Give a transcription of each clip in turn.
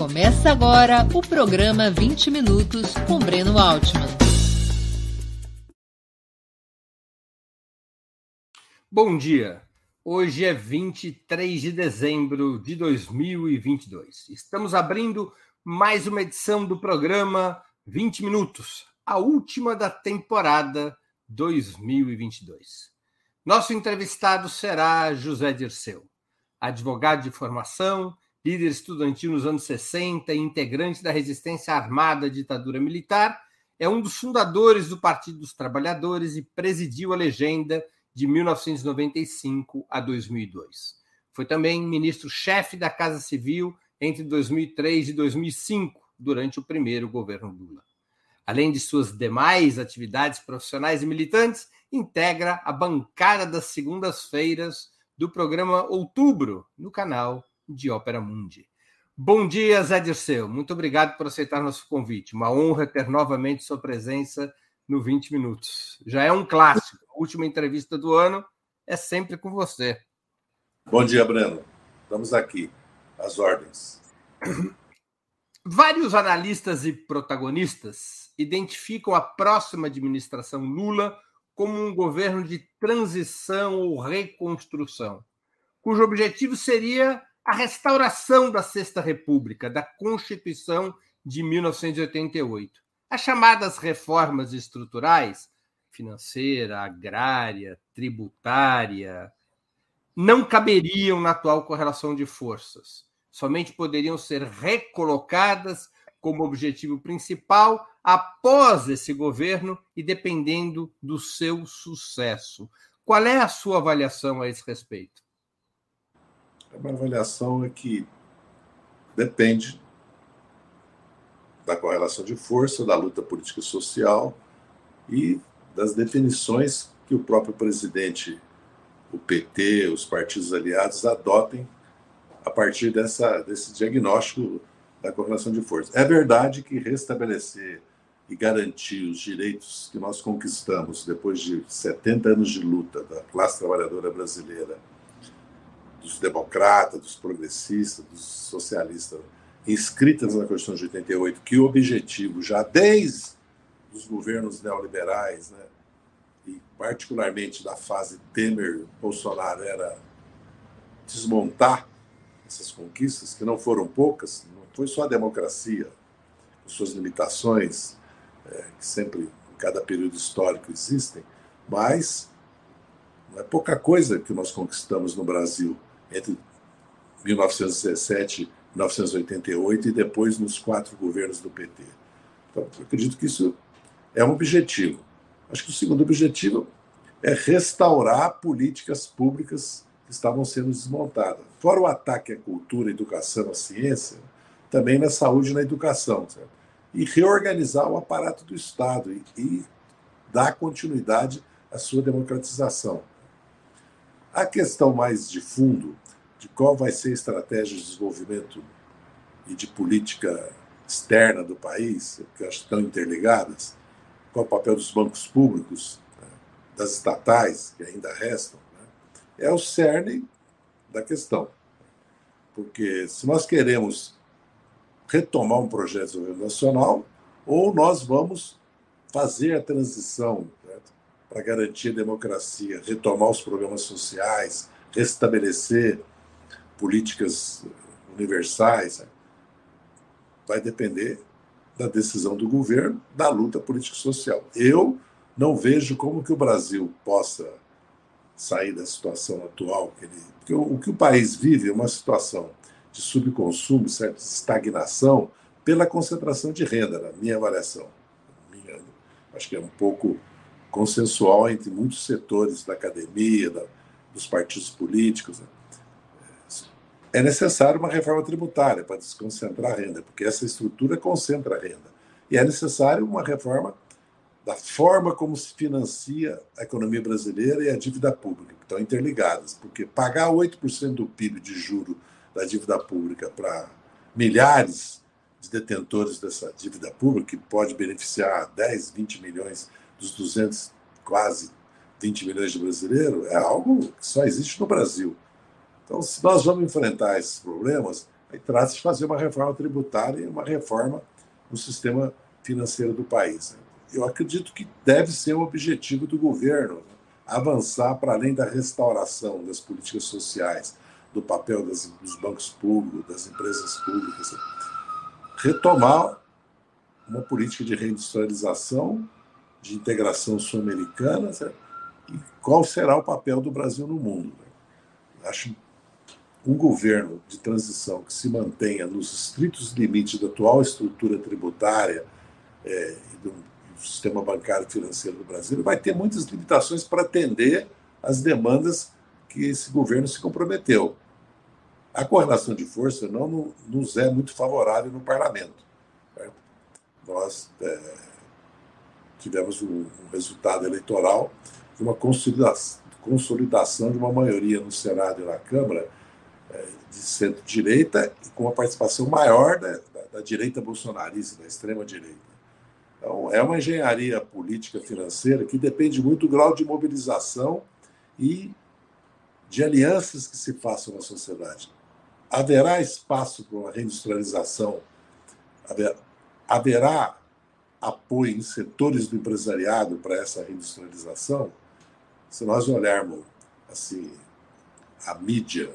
Começa agora o programa 20 Minutos com Breno Altman. Bom dia. Hoje é 23 de dezembro de 2022. Estamos abrindo mais uma edição do programa 20 Minutos, a última da temporada 2022. Nosso entrevistado será José Dirceu, advogado de formação, líder estudantil nos anos 60 e integrante da resistência armada à ditadura militar, é um dos fundadores do Partido dos Trabalhadores e presidiu a legenda de 1995 a 2002. Foi também ministro-chefe da Casa Civil entre 2003 e 2005, durante o primeiro governo Lula. Além de suas demais atividades profissionais e militantes, integra a bancada das segundas-feiras do programa Outubro, no canal de Ópera Mundi. Bom dia, Zé Dirceu. Muito obrigado por aceitar nosso convite. Uma honra ter novamente sua presença no 20 Minutos. Já é um clássico. A última entrevista do ano é sempre com você. Bom dia, Breno. Estamos aqui, às ordens. Vários analistas e protagonistas identificam a próxima administração Lula como um governo de transição ou reconstrução, cujo objetivo seria a restauração da Sexta República, da Constituição de 1988. As chamadas reformas estruturais, financeira, agrária, tributária, não caberiam na atual correlação de forças. Somente poderiam ser recolocadas como objetivo principal após esse governo e dependendo do seu sucesso. Qual é a sua avaliação a esse respeito? A minha avaliação é que depende da correlação de força, da luta política e social e das definições que o próprio presidente, o PT, os partidos aliados adotem a partir desse diagnóstico da correlação de forças. É verdade que restabelecer e garantir os direitos que nós conquistamos depois de 70 anos de luta da classe trabalhadora brasileira, dos democratas, dos progressistas, dos socialistas, inscritas na Constituição de 88, que o objetivo já desde os governos neoliberais, né, e particularmente da fase Temer-Bolsonaro, era desmontar essas conquistas, que não foram poucas, não foi só a democracia, com suas limitações, que sempre, em cada período histórico, existem, mas não é pouca coisa que nós conquistamos no Brasil entre 1917 e 1988 e depois nos 4 governos do PT. Então, eu acredito que isso é um objetivo. Acho que o segundo objetivo é restaurar políticas públicas que estavam sendo desmontadas. Fora o ataque à cultura, à educação, à ciência, também na saúde e na educação. Certo? E reorganizar o aparato do Estado e dar continuidade à sua democratização. A questão mais de fundo de qual vai ser a estratégia de desenvolvimento e de política externa do país, que acho que estão interligadas, qual o papel dos bancos públicos, das estatais, que ainda restam, é o cerne da questão. Porque se nós queremos retomar um projeto de desenvolvimento nacional, ou nós vamos fazer a transição, certo? Para garantir a democracia, retomar os programas sociais, restabelecer políticas universais, vai depender da decisão do governo, da luta político-social. Eu não vejo como que o Brasil possa sair da situação atual. Porque o que o país vive é uma situação de subconsumo, certa estagnação, pela concentração de renda, na minha avaliação. Acho que é um pouco consensual entre muitos setores da academia, dos partidos políticos, né? É necessário uma reforma tributária para desconcentrar a renda, porque essa estrutura concentra a renda. E é necessário uma reforma da forma como se financia a economia brasileira e a dívida pública, que estão interligadas, porque pagar 8% do PIB de juro da dívida pública para milhares de detentores dessa dívida pública, que pode beneficiar 10, 20 milhões dos 200, quase 20 milhões de brasileiros, é algo que só existe no Brasil. Então, se nós vamos enfrentar esses problemas, Aí trata-se de fazer uma reforma tributária e uma reforma no sistema financeiro do país. Eu acredito que deve ser o objetivo do governo avançar para além da restauração das políticas sociais, do papel dos bancos públicos, das empresas públicas, retomar uma política de reindustrialização, de integração sul-americana, e qual será o papel do Brasil no mundo. Acho um governo de transição que se mantenha nos estritos limites da atual estrutura tributária e do sistema bancário e financeiro do Brasil vai ter muitas limitações para atender às demandas que esse governo se comprometeu. A correlação de força não nos é muito favorável no parlamento. Certo? Nós tivemos um resultado eleitoral e uma consolidação de uma maioria no Senado e na Câmara de centro-direita e com uma participação maior da direita bolsonarista, da extrema-direita. Então, é uma engenharia política financeira que depende muito do grau de mobilização e de alianças que se façam na sociedade. Haverá espaço para uma reindustrialização? Haverá apoio em setores do empresariado para essa reindustrialização? Se nós olharmos assim, a mídia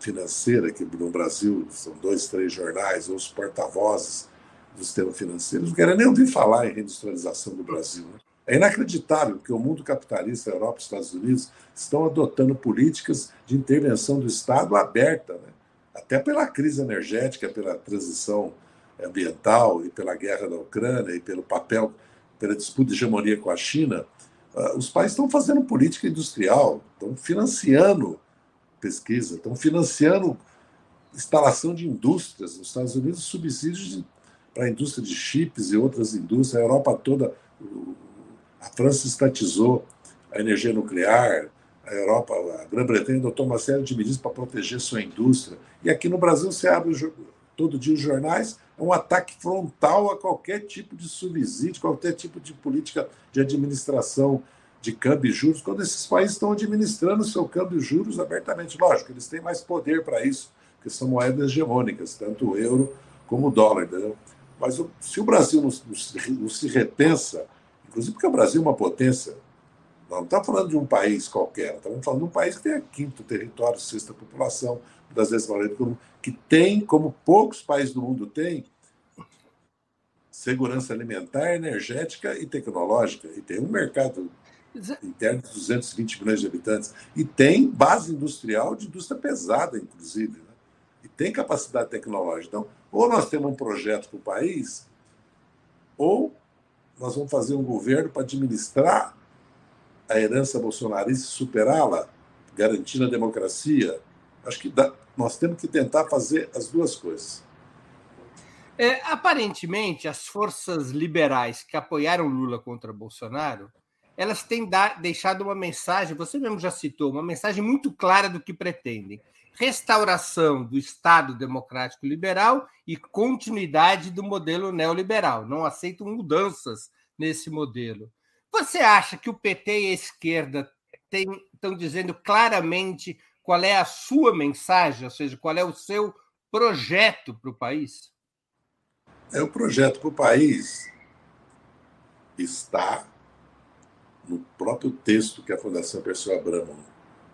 financeira, que no Brasil são 2, 3 jornais, ou os porta-vozes do sistema financeiro, não querem nem ouvir falar em reindustrialização do Brasil. Né? É inacreditável que o mundo capitalista, a Europa e os Estados Unidos, estão adotando políticas de intervenção do Estado aberta, né? Até pela crise energética, pela transição ambiental e pela guerra da Ucrânia e pelo papel, pela disputa de hegemonia com a China, os países estão fazendo política industrial, estão financiando pesquisa, estão financiando instalação de indústrias. Nos Estados Unidos, subsídios para a indústria de chips e outras indústrias. A Europa toda, a França estatizou a energia nuclear, a Europa, a Grã-Bretanha adotou uma série de medidas para proteger sua indústria. E aqui no Brasil, você abre todo dia os jornais, é um ataque frontal a qualquer tipo de subsídio, qualquer tipo de política de administração de câmbio e juros, quando esses países estão administrando seu câmbio e juros abertamente. Lógico, eles têm mais poder para isso, porque são moedas hegemônicas, tanto o euro como o dólar. Entendeu? Mas se o Brasil não se repensa, inclusive porque o Brasil é uma potência, nós não estamos falando de um país qualquer, estamos falando de um país que tem a 5ª território, 6ª população, das vezes que tem, como poucos países do mundo têm, segurança alimentar, energética e tecnológica. E tem um mercado interno de 220 milhões de habitantes. E tem base industrial, de indústria pesada, inclusive. Né? E tem capacidade tecnológica. Então, ou nós temos um projeto para o país, ou nós vamos fazer um governo para administrar a herança bolsonarista e superá-la, garantindo a democracia. Acho que nós temos que tentar fazer as duas coisas. Aparentemente, as forças liberais que apoiaram Lula contra Bolsonaro, elas têm deixado uma mensagem, você mesmo já citou, uma mensagem muito clara do que pretendem. Restauração do Estado democrático liberal e continuidade do modelo neoliberal. Não aceitam mudanças nesse modelo. Você acha que o PT e a esquerda estão dizendo claramente qual é a sua mensagem, ou seja, qual é o seu projeto para o país? O projeto para o país está no próprio texto que a Fundação Perseu Abramo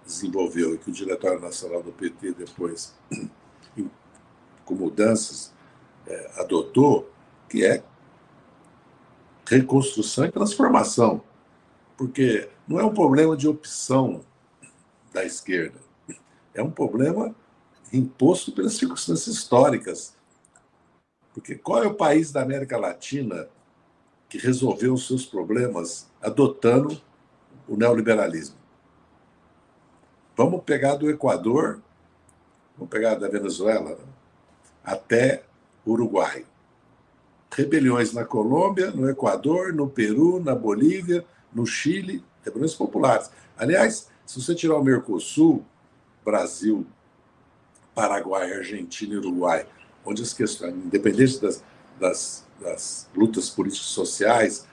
desenvolveu e que o Diretório Nacional do PT depois, com mudanças, adotou, que é reconstrução e transformação. Porque não é um problema de opção da esquerda, é um problema imposto pelas circunstâncias históricas. Porque qual é o país da América Latina que resolveu os seus problemas adotando o neoliberalismo? Vamos pegar do Equador, vamos pegar da Venezuela, até Uruguai. Rebeliões na Colômbia, no Equador, no Peru, na Bolívia, no Chile, rebeliões populares. Aliás, se você tirar o Mercosul, Brasil, Paraguai, Argentina e Uruguai, onde as questões, independente das lutas políticas sociais,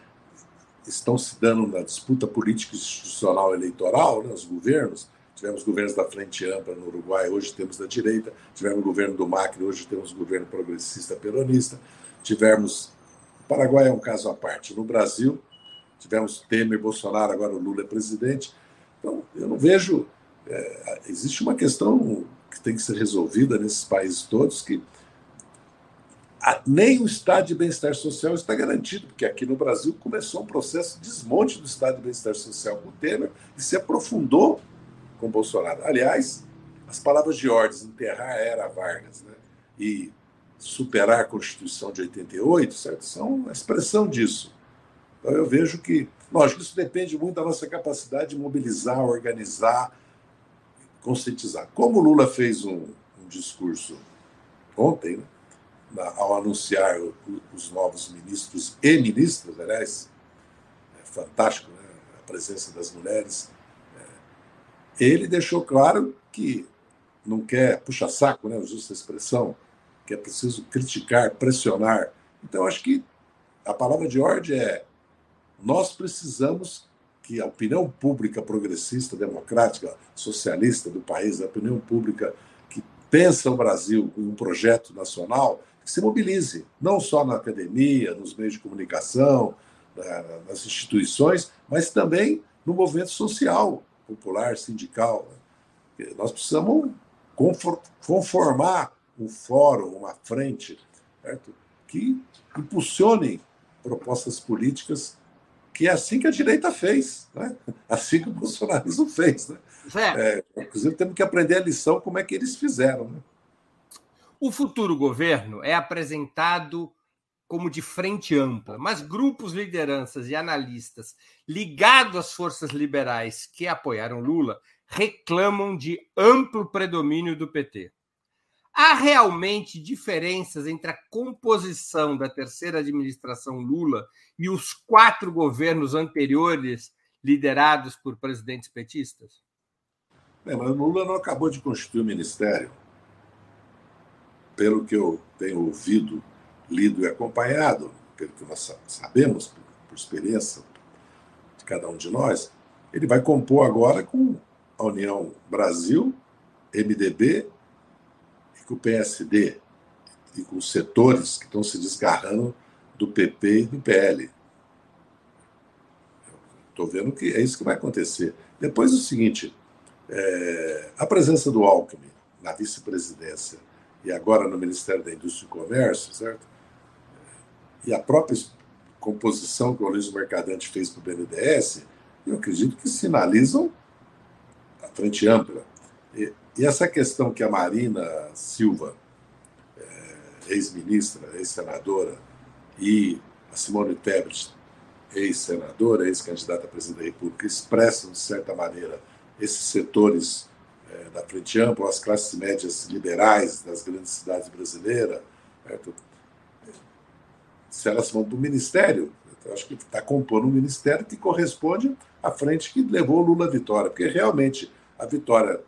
estão se dando na disputa política institucional eleitoral, né, os governos, tivemos governos da Frente Ampla no Uruguai, hoje temos da direita, tivemos o governo do Macri, hoje temos o governo progressista peronista, tivemos... O Paraguai é um caso à parte. No Brasil, tivemos Temer, Bolsonaro, agora o Lula é presidente. Então, eu não vejo... existe uma questão que tem que ser resolvida nesses países todos, que nem o Estado de Bem-Estar Social está garantido, porque aqui no Brasil começou um processo de desmonte do Estado de Bem-Estar Social com o Temer e se aprofundou com o Bolsonaro. Aliás, as palavras de ordens, enterrar a era Vargas, né, e superar a Constituição de 88, certo? São a expressão disso. Então eu vejo que, lógico, isso depende muito da nossa capacidade de mobilizar, organizar, conscientizar. Como o Lula fez um discurso ontem, né, ao anunciar os novos ministros e ministras, aliás, é fantástico, né, a presença das mulheres, ele deixou claro que não quer puxa-saco, né, justa expressão, que é preciso criticar, pressionar. Então, acho que a palavra de ordem é nós precisamos que a opinião pública progressista, democrática, socialista do país, a opinião pública que pensa o Brasil com um projeto nacional, que se mobilize, não só na academia, nos meios de comunicação, nas instituições, mas também no movimento social, popular, sindical. Nós precisamos conformar um fórum, uma frente, certo? Que impulsione propostas políticas, que é assim que a direita fez, né? Assim que o bolsonarismo fez. Né? Inclusive, temos que aprender a lição como é que eles fizeram. Né? O futuro governo é apresentado como de frente ampla, mas grupos, lideranças e analistas ligados às forças liberais que apoiaram Lula reclamam de amplo predomínio do PT. Há realmente diferenças entre a composição da terceira administração Lula e os 4 governos anteriores liderados por presidentes petistas? Mas o Lula não acabou de constituir o ministério. Pelo que eu tenho ouvido, lido e acompanhado, pelo que nós sabemos, por experiência de cada um de nós, ele vai compor agora com a União Brasil, MDB, com o PSD e com os setores que estão se desgarrando do PP e do PL. Estou vendo que é isso que vai acontecer. Depois o seguinte, a presença do Alckmin na vice-presidência e agora no Ministério da Indústria e Comércio, certo? E a própria composição que o Luiz Mercadante fez para o BNDES, eu acredito que sinalizam a frente ampla. E essa questão que a Marina Silva, ex-ministra, ex-senadora, e a Simone Tebet, ex-senadora, ex-candidata a presidente da República, expressam, de certa maneira, esses setores da Frente Ampla, as classes médias liberais das grandes cidades brasileiras, certo? Se elas vão para o ministério, eu acho que está compondo um ministério que corresponde à frente que levou o Lula à vitória, porque realmente a vitória...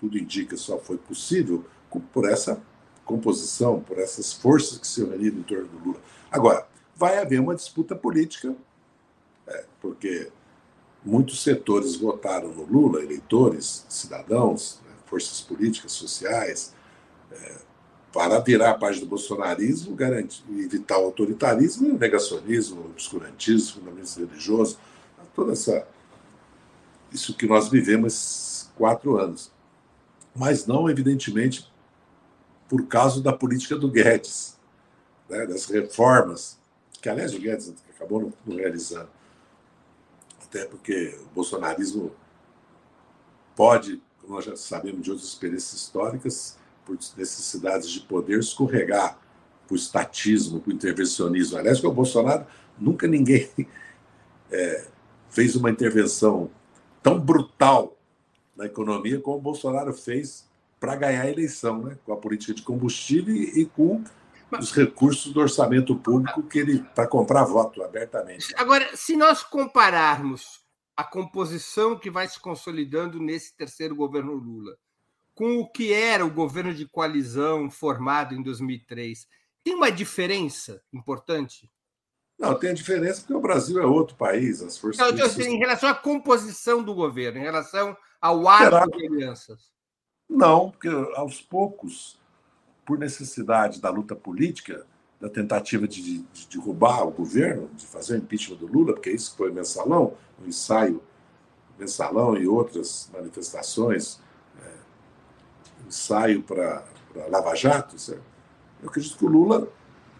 tudo indica, só foi possível por essa composição, por essas forças que se uniram em torno do Lula. Agora, vai haver uma disputa política, porque muitos setores votaram no Lula, eleitores, cidadãos, forças políticas, sociais, para virar a página do bolsonarismo, garantir, evitar o autoritarismo e o negacionismo, o obscurantismo, o fundamentalismo religioso, toda essa... isso que nós vivemos esses 4 anos. Mas não, evidentemente, por causa da política do Guedes, né, das reformas, que, aliás, o Guedes acabou não realizando, até porque o bolsonarismo pode, como nós já sabemos de outras experiências históricas, por necessidades de poder, escorregar para o estatismo, para o intervencionismo. Aliás, o Bolsonaro, nunca ninguém fez uma intervenção tão brutal na economia, como o Bolsonaro fez para ganhar a eleição, né? Com a política de combustível e com os recursos do orçamento público que ele para comprar voto abertamente. Agora, se nós compararmos a composição que vai se consolidando nesse terceiro governo Lula com o que era o governo de coalizão formado em 2003, tem uma diferença importante? Não, tem a diferença porque o Brasil é outro país, as forças políticas... Em relação à composição do governo, em relação ao ato de alianças? Não, porque aos poucos, por necessidade da luta política, da tentativa de derrubar o governo, de fazer o impeachment do Lula, porque é isso que foi o Mensalão, o ensaio Mensalão e outras manifestações, ensaio para Lava Jato, certo? Eu acredito que o Lula,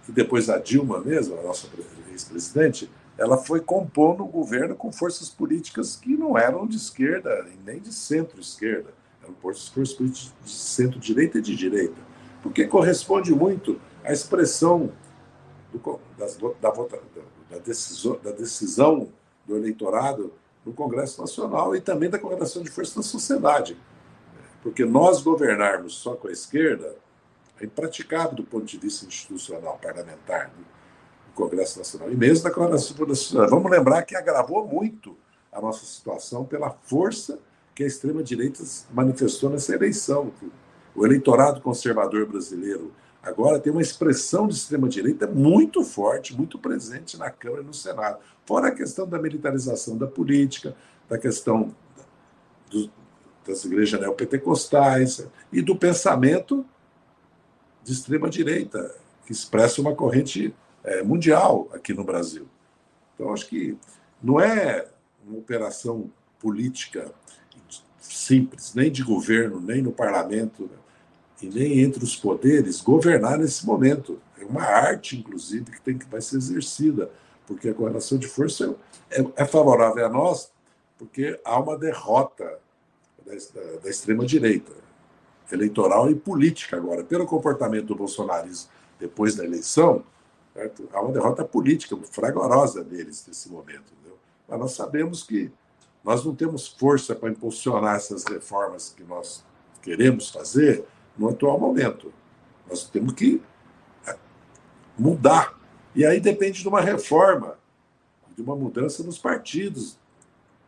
e depois a Dilma mesmo, a nossa ex-presidente, ela foi compondo o governo com forças políticas que não eram de esquerda, nem de centro-esquerda, eram forças políticas de centro-direita e de direita, porque corresponde muito à expressão da decisão do eleitorado no Congresso Nacional e também da correlação de forças da sociedade. Porque nós governarmos só com a esquerda é impraticável do ponto de vista institucional, parlamentar, do Congresso Nacional, e mesmo da correlação da sociedade. Vamos lembrar que agravou muito a nossa situação pela força que a extrema-direita manifestou nessa eleição. O eleitorado conservador brasileiro agora tem uma expressão de extrema-direita muito forte, muito presente na Câmara e no Senado. Fora a questão da militarização da política, da questão das igrejas neopentecostais e do pensamento de extrema-direita, que expressa uma corrente mundial aqui no Brasil. Então, acho que não é uma operação política simples, nem de governo, nem no parlamento, né? E nem entre os poderes, governar nesse momento. É uma arte, inclusive, que vai ser exercida, porque a correlação de força é favorável a nós, porque há uma derrota da extrema-direita, eleitoral e política agora. Pelo comportamento do bolsonarismo depois da eleição, certo? Há uma derrota política fragorosa deles nesse momento. Entendeu? Mas nós sabemos que nós não temos força para impulsionar essas reformas que nós queremos fazer no atual momento. Nós temos que mudar. E aí depende de uma reforma, de uma mudança nos partidos,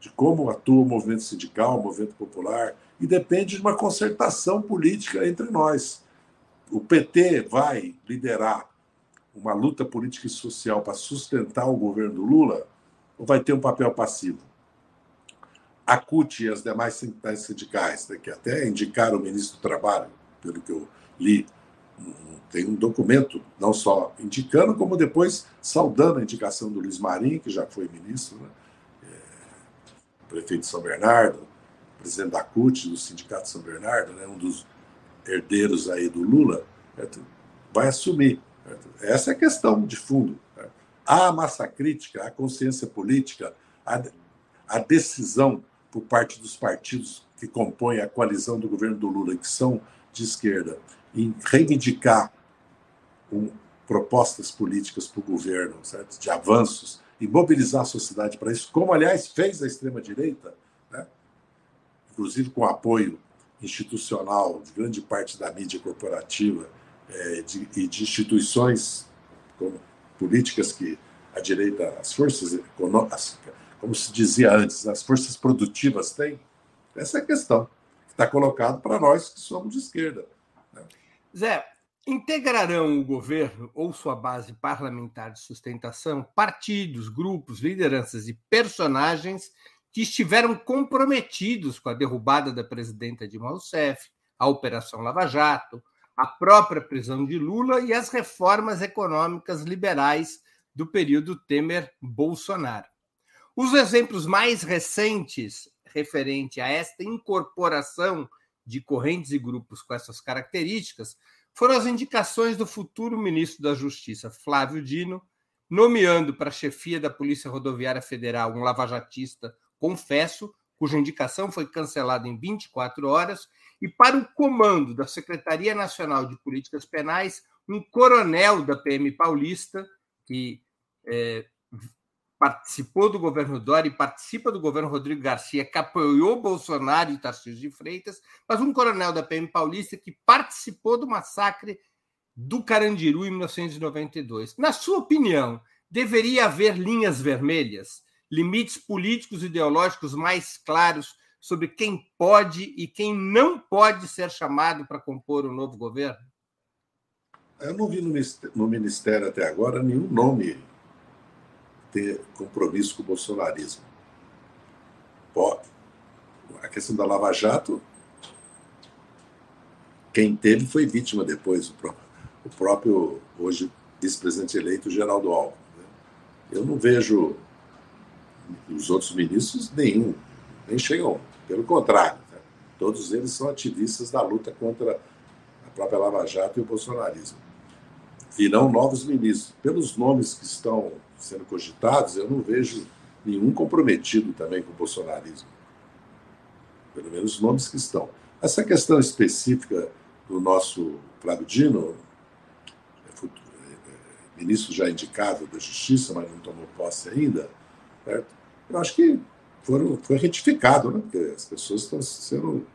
de como atua o movimento sindical, o movimento popular, e depende de uma concertação política entre nós. O PT vai liderar uma luta política e social para sustentar o governo do Lula ou vai ter um papel passivo? A CUT e as demais centrais sindicais, né, que até indicaram o ministro do Trabalho, pelo que eu li, tem um documento não só indicando, como depois saudando a indicação do Luiz Marinho, que já foi ministro, né? Prefeito de São Bernardo, presidente da CUT, do Sindicato de São Bernardo, né, um dos herdeiros aí do Lula, certo? Vai assumir. Certo? Essa é a questão de fundo. Certo? Há a massa crítica, a consciência política, a decisão por parte dos partidos que compõem a coalizão do governo do Lula, que são de esquerda, em reivindicar propostas políticas para o governo, certo? De avanços, e mobilizar a sociedade para isso, como, aliás, fez a extrema-direita, né? Inclusive com apoio institucional de grande parte da mídia corporativa e de instituições como políticas que a direita, as forças econômicas, como se dizia antes, as forças produtivas têm. Essa é a questão que está colocada para nós que somos de esquerda. Né? Zé, integrarão o governo ou sua base parlamentar de sustentação partidos, grupos, lideranças e personagens que estiveram comprometidos com a derrubada da presidenta Dilma Rousseff, a Operação Lava Jato, a própria prisão de Lula e as reformas econômicas liberais do período Temer-Bolsonaro. Os exemplos mais recentes referente a esta incorporação de correntes e grupos com essas características foram as indicações do futuro ministro da Justiça, Flávio Dino, nomeando para a chefia da Polícia Rodoviária Federal um lavajatista, confesso, cuja indicação foi cancelada em 24 horas, e para o comando da Secretaria Nacional de Políticas Penais, um coronel da PM paulista, que participou do governo Dória e participa do governo Rodrigo Garcia, que apoiou Bolsonaro e Tarcísio de Freitas, mas um coronel da PM paulista que participou do massacre do Carandiru em 1992. Na sua opinião, deveria haver linhas vermelhas, limites políticos e ideológicos mais claros sobre quem pode e quem não pode ser chamado para compor o novo governo? Eu não vi no Ministério até agora nenhum nome ter compromisso com o bolsonarismo. Pode. a questão da Lava Jato, quem teve foi vítima depois, o próprio hoje vice-presidente eleito, Geraldo Alckmin. Eu não vejo os outros ministros nenhum, nem chegam, pelo contrário. Né? Todos eles são ativistas da luta contra a própria Lava Jato e o bolsonarismo. Virão novos ministros. Pelos nomes que estão sendo cogitados, eu não vejo nenhum comprometido também com o bolsonarismo. Pelo menos os nomes que estão. Essa questão específica do nosso Flávio Dino, ministro já indicado da Justiça, mas não tomou posse ainda, certo? Eu acho que foi retificado, né? Porque as pessoas estão sendo...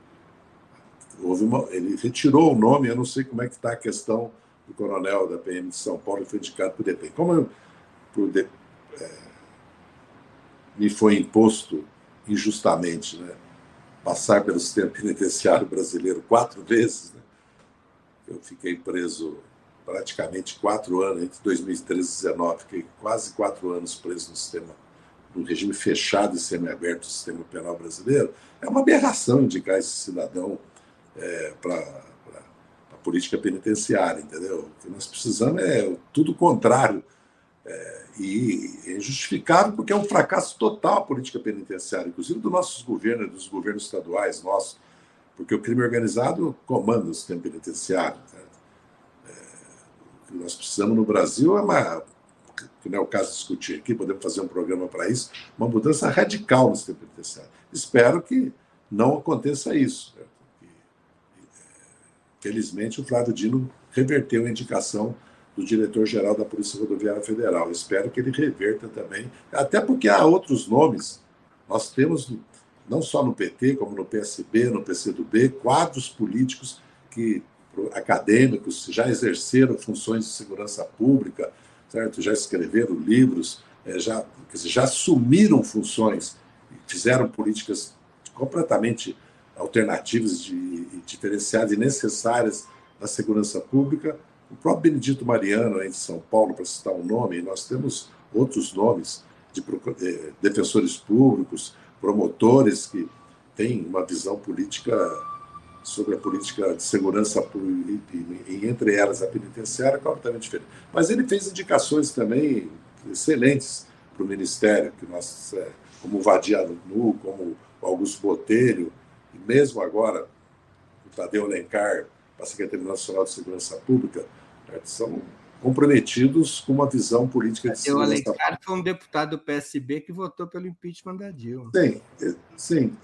Ele retirou o nome, eu não sei como é que está a questão do coronel da PM de São Paulo que foi indicado para o DP. Como me foi imposto injustamente, né, passar pelo sistema penitenciário brasileiro 4 vezes, né? Eu fiquei preso praticamente 4 anos, entre 2013 e 2019, fiquei quase 4 anos preso no regime fechado e semiaberto do sistema penal brasileiro. É uma aberração indicar esse cidadão para a política penitenciária, entendeu? O que nós precisamos é tudo o contrário. E é injustificável porque é um fracasso total a política penitenciária, inclusive dos nossos governos, dos governos estaduais nossos, porque o crime organizado comanda o sistema penitenciário. O que nós precisamos no Brasil é uma, que não é o caso de discutir aqui, podemos fazer um programa para isso, uma mudança radical no sistema penitenciário. Espero que não aconteça isso. Felizmente, o Flávio Dino reverteu a indicação do diretor-geral da Polícia Rodoviária Federal. Eu espero que ele reverta também, até porque há outros nomes. Nós temos, não só no PT, como no PSB, no PCdoB, quadros políticos que... acadêmicos, já exerceram funções de segurança pública, certo? Já escreveram livros, já assumiram funções, fizeram políticas completamente alternativas e diferenciadas e necessárias na segurança pública. O próprio Benedito Mariano, aí de São Paulo, para citar um nome, e nós temos outros nomes de defensores públicos, promotores que têm uma visão política sobre a política de segurança pública, e entre elas a penitenciária, completamente diferente. Mas ele fez indicações também excelentes para o Ministério, que nós, como o Vadia Nu, como o Augusto Botelho, e mesmo agora o Tadeu Alencar, para a Secretaria Nacional de Segurança Pública, são comprometidos com uma visão política de segurança pública. Tadeu Alencar foi um deputado do PSB que votou pelo impeachment da Dilma. Sim.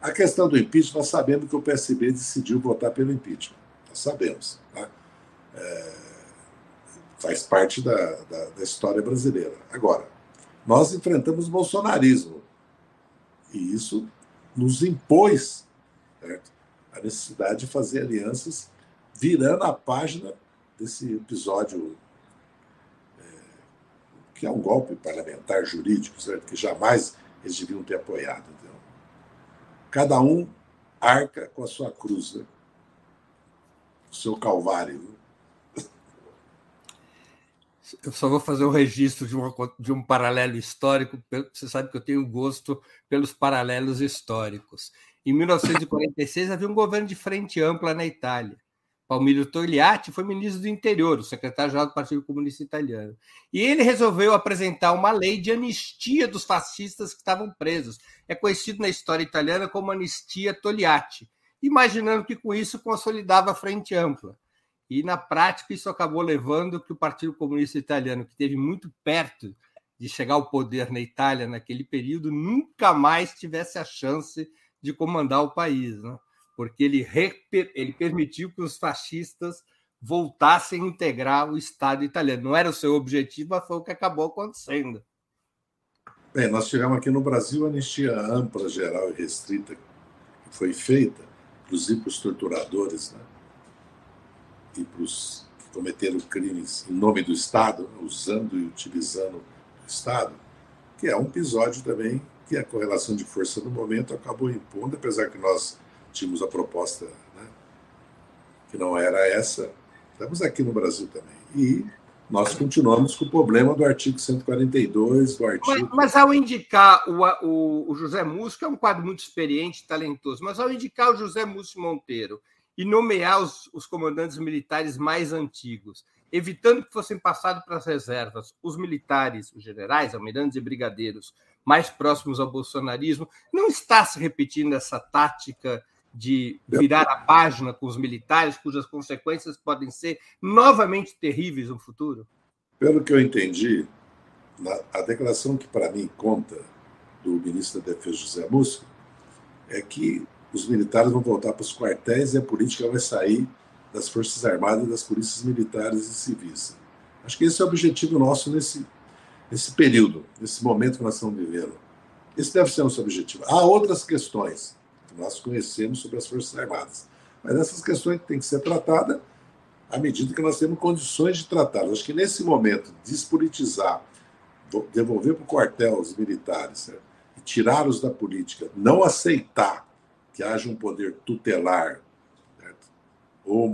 A questão do impeachment, nós sabemos que o PSB decidiu votar pelo impeachment. Nós sabemos. Tá? Faz parte da história brasileira. Agora, nós enfrentamos o bolsonarismo. E isso nos impôs, certo, a necessidade de fazer alianças, virando a página desse episódio, que é um golpe parlamentar jurídico, certo, que jamais eles deviam ter apoiado. Entendeu? Cada um arca com a sua cruz, né? O seu calvário. Eu só vou fazer um registro de um paralelo histórico. Você sabe que eu tenho gosto pelos paralelos históricos. Em 1946, havia um governo de Frente Ampla na Itália. Palmiro Togliatti foi ministro do Interior, o secretário-geral do Partido Comunista Italiano. E ele resolveu apresentar uma lei de anistia dos fascistas que estavam presos. É conhecido na história italiana como anistia Togliatti, imaginando que com isso consolidava a Frente Ampla. E, na prática, isso acabou levando que o Partido Comunista Italiano, que esteve muito perto de chegar ao poder na Itália naquele período, nunca mais tivesse a chance de comandar o país, né? Porque ele permitiu que os fascistas voltassem a integrar o Estado italiano. Não era o seu objetivo, mas foi o que acabou acontecendo. Bem, nós tivemos aqui no Brasil a anistia ampla, geral e restrita que foi feita, inclusive para os torturadores, né? E para os que cometeram crimes em nome do Estado, usando e utilizando o Estado, que é um episódio também que a correlação de força no momento acabou impondo, apesar que nós tínhamos a proposta, né, que não era essa. Estamos aqui no Brasil também. E Nós continuamos com o problema do artigo 142, do artigo... Mas ao indicar o José Múcio, que é um quadro muito experiente, talentoso, mas ao indicar o José Múcio Monteiro e nomear os comandantes militares mais antigos, evitando que fossem passados para as reservas os militares, os generais, almirantes e brigadeiros mais próximos ao bolsonarismo, não está se repetindo essa tática de virar a página com os militares, cujas consequências podem ser novamente terríveis no futuro? Pelo que eu entendi, a declaração que para mim conta do ministro da Defesa, José Múcio, é que os militares vão voltar para os quartéis e a política vai sair das Forças Armadas, das polícias militares e civis. Acho que esse é o objetivo nosso nesse período, nesse momento que nós estamos vivendo. Esse deve ser o nosso objetivo. Há outras questões que nós conhecemos sobre as Forças Armadas, mas essas questões têm que ser tratadas à medida que nós temos condições de tratá-las. Acho que nesse momento, despolitizar, devolver para o quartel os militares, né, e tirá-los da política, não aceitar que haja um poder tutelar, ou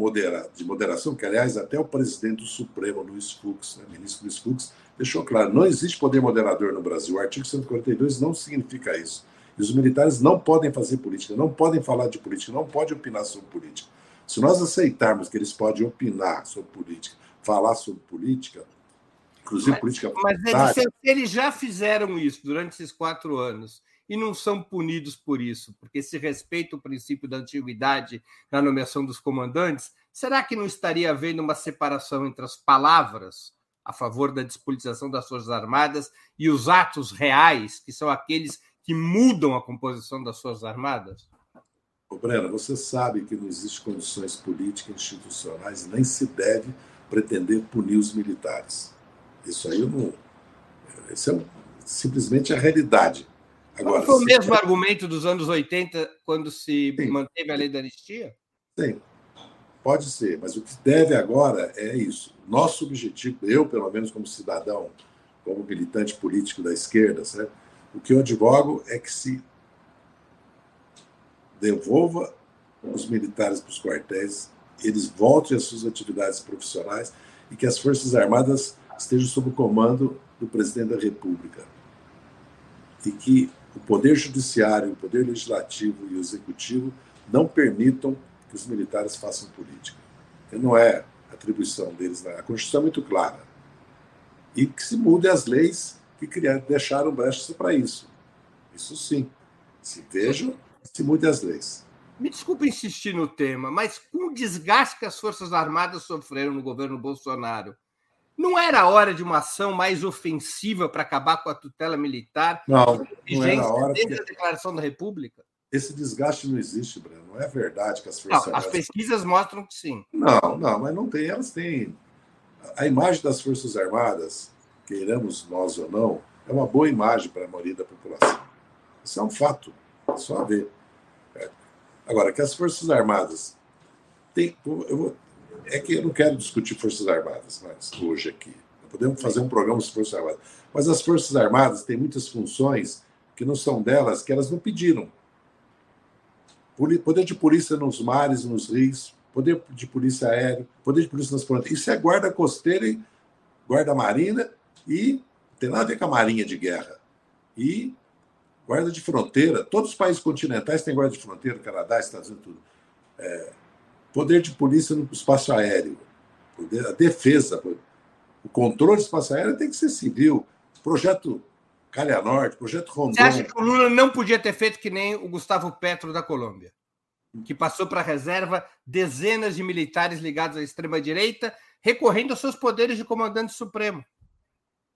de moderação, que, aliás, até o presidente do Supremo, Luiz Fux, né, ministro Luiz Fux, deixou claro, não existe poder moderador no Brasil. O artigo 142 não significa isso. E os militares não podem fazer política, não podem falar de política, não podem opinar sobre política. Se nós aceitarmos que eles podem opinar sobre política, falar sobre política, inclusive política... Mas eles já fizeram isso durante esses 4 anos. E não são punidos por isso, porque se respeita o princípio da antiguidade na nomeação dos comandantes, será que não estaria havendo uma separação entre as palavras a favor da despolitização das Forças Armadas e os atos reais, que são aqueles que mudam a composição das Forças Armadas? Ô, Breno, você sabe que não existem condições políticas, institucionais, nem se deve pretender punir os militares. Isso aí não... Isso é simplesmente a realidade. Agora, foi o mesmo argumento dos anos 80, quando se manteve a lei da anistia? Sim, pode ser, mas o que deve agora é isso. Nosso objetivo, eu, pelo menos, como cidadão, como militante político da esquerda, certo? O que eu advogo é que se devolva os militares para os quartéis, eles voltem às suas atividades profissionais e que as Forças Armadas estejam sob o comando do presidente da República. E que o poder judiciário, o poder legislativo e o executivo não permitam que os militares façam política. Não é atribuição deles, não. A Constituição é muito clara. E que se mudem as leis que deixaram brechas para isso. Isso sim. Se vejam, se mudem as leis. Me desculpe insistir no tema, mas com o desgaste que as Forças Armadas sofreram no governo Bolsonaro, não era a hora de uma ação mais ofensiva para acabar com a tutela militar? Não era a hora. Desde a Declaração da República? Esse desgaste não existe, Breno. Não é verdade que as Forças Armadas... As pesquisas mostram que sim. Não, mas não tem. Elas têm... A imagem das Forças Armadas, queiramos nós ou não, é uma boa imagem para a maioria da população. Isso é um fato. É só ver. Agora, que as Forças Armadas têm... É que eu não quero discutir Forças Armadas mas hoje aqui. Podemos fazer um programa sobre Forças Armadas. Mas as Forças Armadas têm muitas funções que não são delas, que elas não pediram. Poder de polícia nos mares, nos rios, poder de polícia aéreo, poder de polícia nas fronteiras. Isso é guarda costeira, e guarda marinha e tem nada a ver com a marinha de guerra. E guarda de fronteira. Todos os países continentais têm guarda de fronteira, Canadá, Estados Unidos, tudo. Poder de polícia no espaço aéreo, a defesa, o controle do espaço aéreo tem que ser civil. Projeto Calha Norte, projeto Rondônia. Você acha que o Lula não podia ter feito que nem o Gustavo Petro da Colômbia, que passou para a reserva dezenas de militares ligados à extrema-direita, recorrendo aos seus poderes de comandante supremo?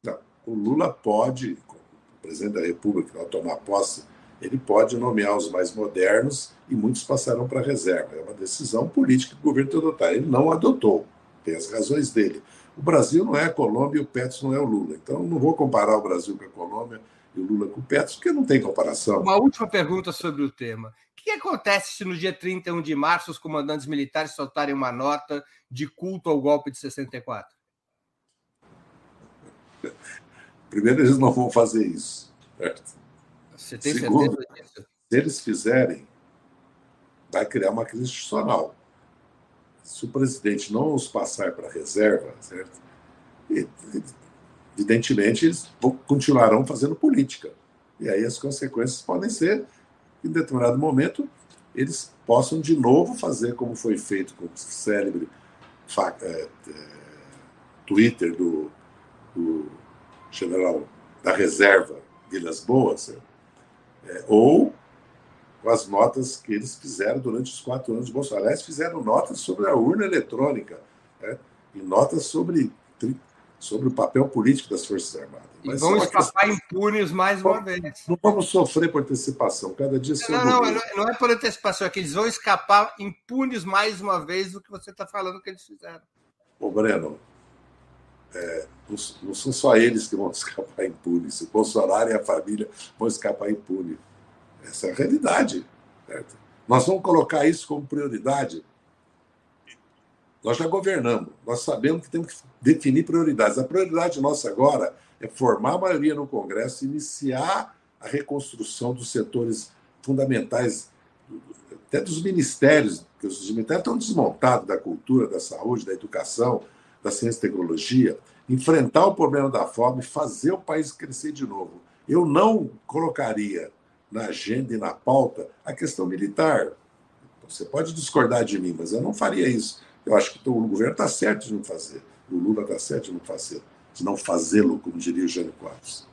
Não, o Lula pode, o presidente da República, ao tomar posse, ele pode nomear os mais modernos e muitos passarão para a reserva. É uma decisão política que o governo tem que adotar. Ele não adotou, tem as razões dele. O Brasil não é a Colômbia e o Petro não é o Lula. Então, não vou comparar o Brasil com a Colômbia e o Lula com o Petro, porque não tem comparação. Uma última pergunta sobre o tema. O que acontece se no dia 31 de março os comandantes militares soltarem uma nota de culto ao golpe de 64? Primeiro, eles não vão fazer isso, certo? Você tem Segundo, certeza disso? Se eles fizerem, vai criar uma crise institucional. Se o presidente não os passar para a reserva, certo? evidentemente eles continuarão fazendo política. E aí as consequências podem ser que, em determinado momento, eles possam de novo fazer como foi feito com o célebre Twitter do general da reserva Vilas Boas, ou com as notas que eles fizeram durante os 4 anos de Bolsonaro. Aliás, fizeram notas sobre a urna eletrônica, e notas sobre o papel político das Forças Armadas. Mas vamos escapar impunes mais uma vez. Não vamos sofrer por antecipação. Cada dia não é por antecipação, é que eles vão escapar impunes mais uma vez do que você está falando que eles fizeram. Ô, Breno, não são só eles que vão escapar impunes. O Bolsonaro e a família vão escapar impunes. Essa é a realidade. Certo? Nós vamos colocar isso como prioridade. Nós já governamos, nós sabemos que temos que definir prioridades. A prioridade nossa agora é formar a maioria no Congresso e iniciar a reconstrução dos setores fundamentais, até dos ministérios, porque os ministérios estão desmontados, da cultura, da saúde, da educação, da ciência e tecnologia. Enfrentar o problema da fome, fazer o país crescer de novo. Eu não colocaria na agenda e na pauta a questão militar. Você pode discordar de mim, mas eu não faria isso. Eu acho que o governo está certo de não fazer. O Lula está certo de não fazê-lo, como diria o Jânio Quadros.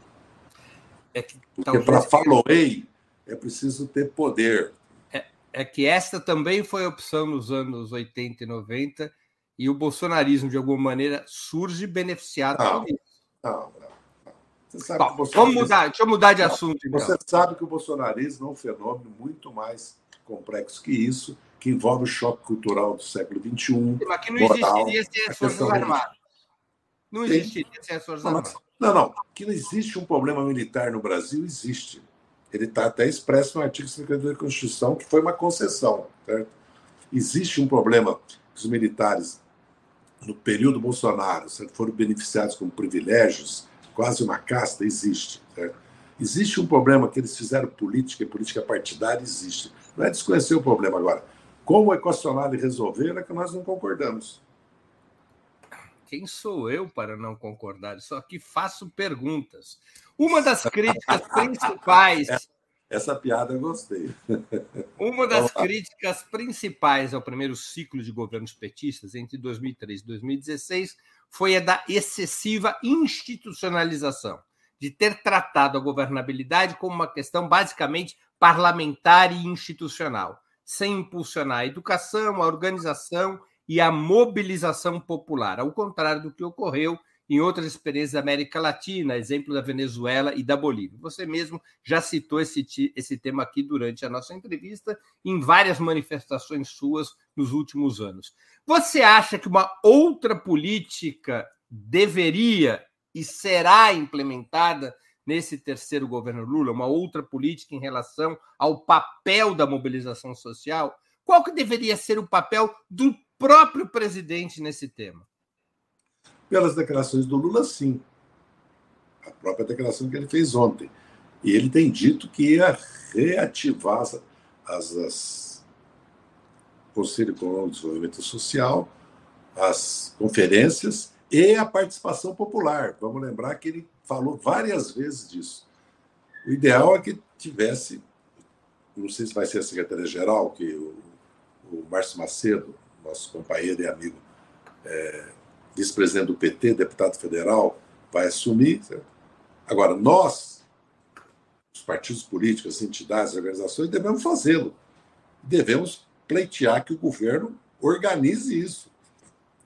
Porque para faloei é preciso ter poder. É que esta também foi a opção nos anos 80 e 90, e o bolsonarismo, de alguma maneira, surge beneficiado por isso. Não. Você sabe que o bolsonarismo... Deixa eu mudar de assunto. Então. Você sabe que o bolsonarismo é um fenômeno muito mais complexo que isso, que envolve o choque cultural do século XXI. Mas que não existiria sem as Forças Armadas. Não existiria sem as Forças Armadas. Não. Que não existe um problema militar no Brasil, existe. Ele está até expresso no artigo 52 da Constituição, que foi uma concessão. Certo? Existe um problema que os militares, no período Bolsonaro, foram beneficiados com privilégios, quase uma casta, existe. Certo? Existe um problema que eles fizeram política e política partidária, existe. Não é desconhecer o problema agora. Como equacionar e resolver é que nós não concordamos. Quem sou eu para não concordar? Só que faço perguntas. Uma das críticas principais... Essa piada eu gostei. Uma das críticas principais ao primeiro ciclo de governos petistas, entre 2003 e 2016, foi a da excessiva institucionalização, de ter tratado a governabilidade como uma questão basicamente parlamentar e institucional, sem impulsionar a educação, a organização e a mobilização popular, ao contrário do que ocorreu em outras experiências da América Latina, exemplo da Venezuela e da Bolívia. Você mesmo já citou esse tema aqui durante a nossa entrevista, em várias manifestações suas nos últimos anos. Você acha que uma outra política deveria e será implementada nesse terceiro governo Lula, uma outra política em relação ao papel da mobilização social? Qual que deveria ser o papel do próprio presidente nesse tema? Pelas declarações do Lula, sim. A própria declaração que ele fez ontem. E ele tem dito que ia reativar o Conselho Econômico de Desenvolvimento Social, as conferências e a participação popular. Vamos lembrar que ele falou várias vezes disso. O ideal é que tivesse, não sei se vai ser a secretaria-geral, que o Márcio Macedo, nosso companheiro e amigo, vice-presidente do PT, deputado federal, vai assumir. Certo? Agora, nós, os partidos políticos, as entidades, as organizações, devemos fazê-lo. Devemos pleitear que o governo organize isso.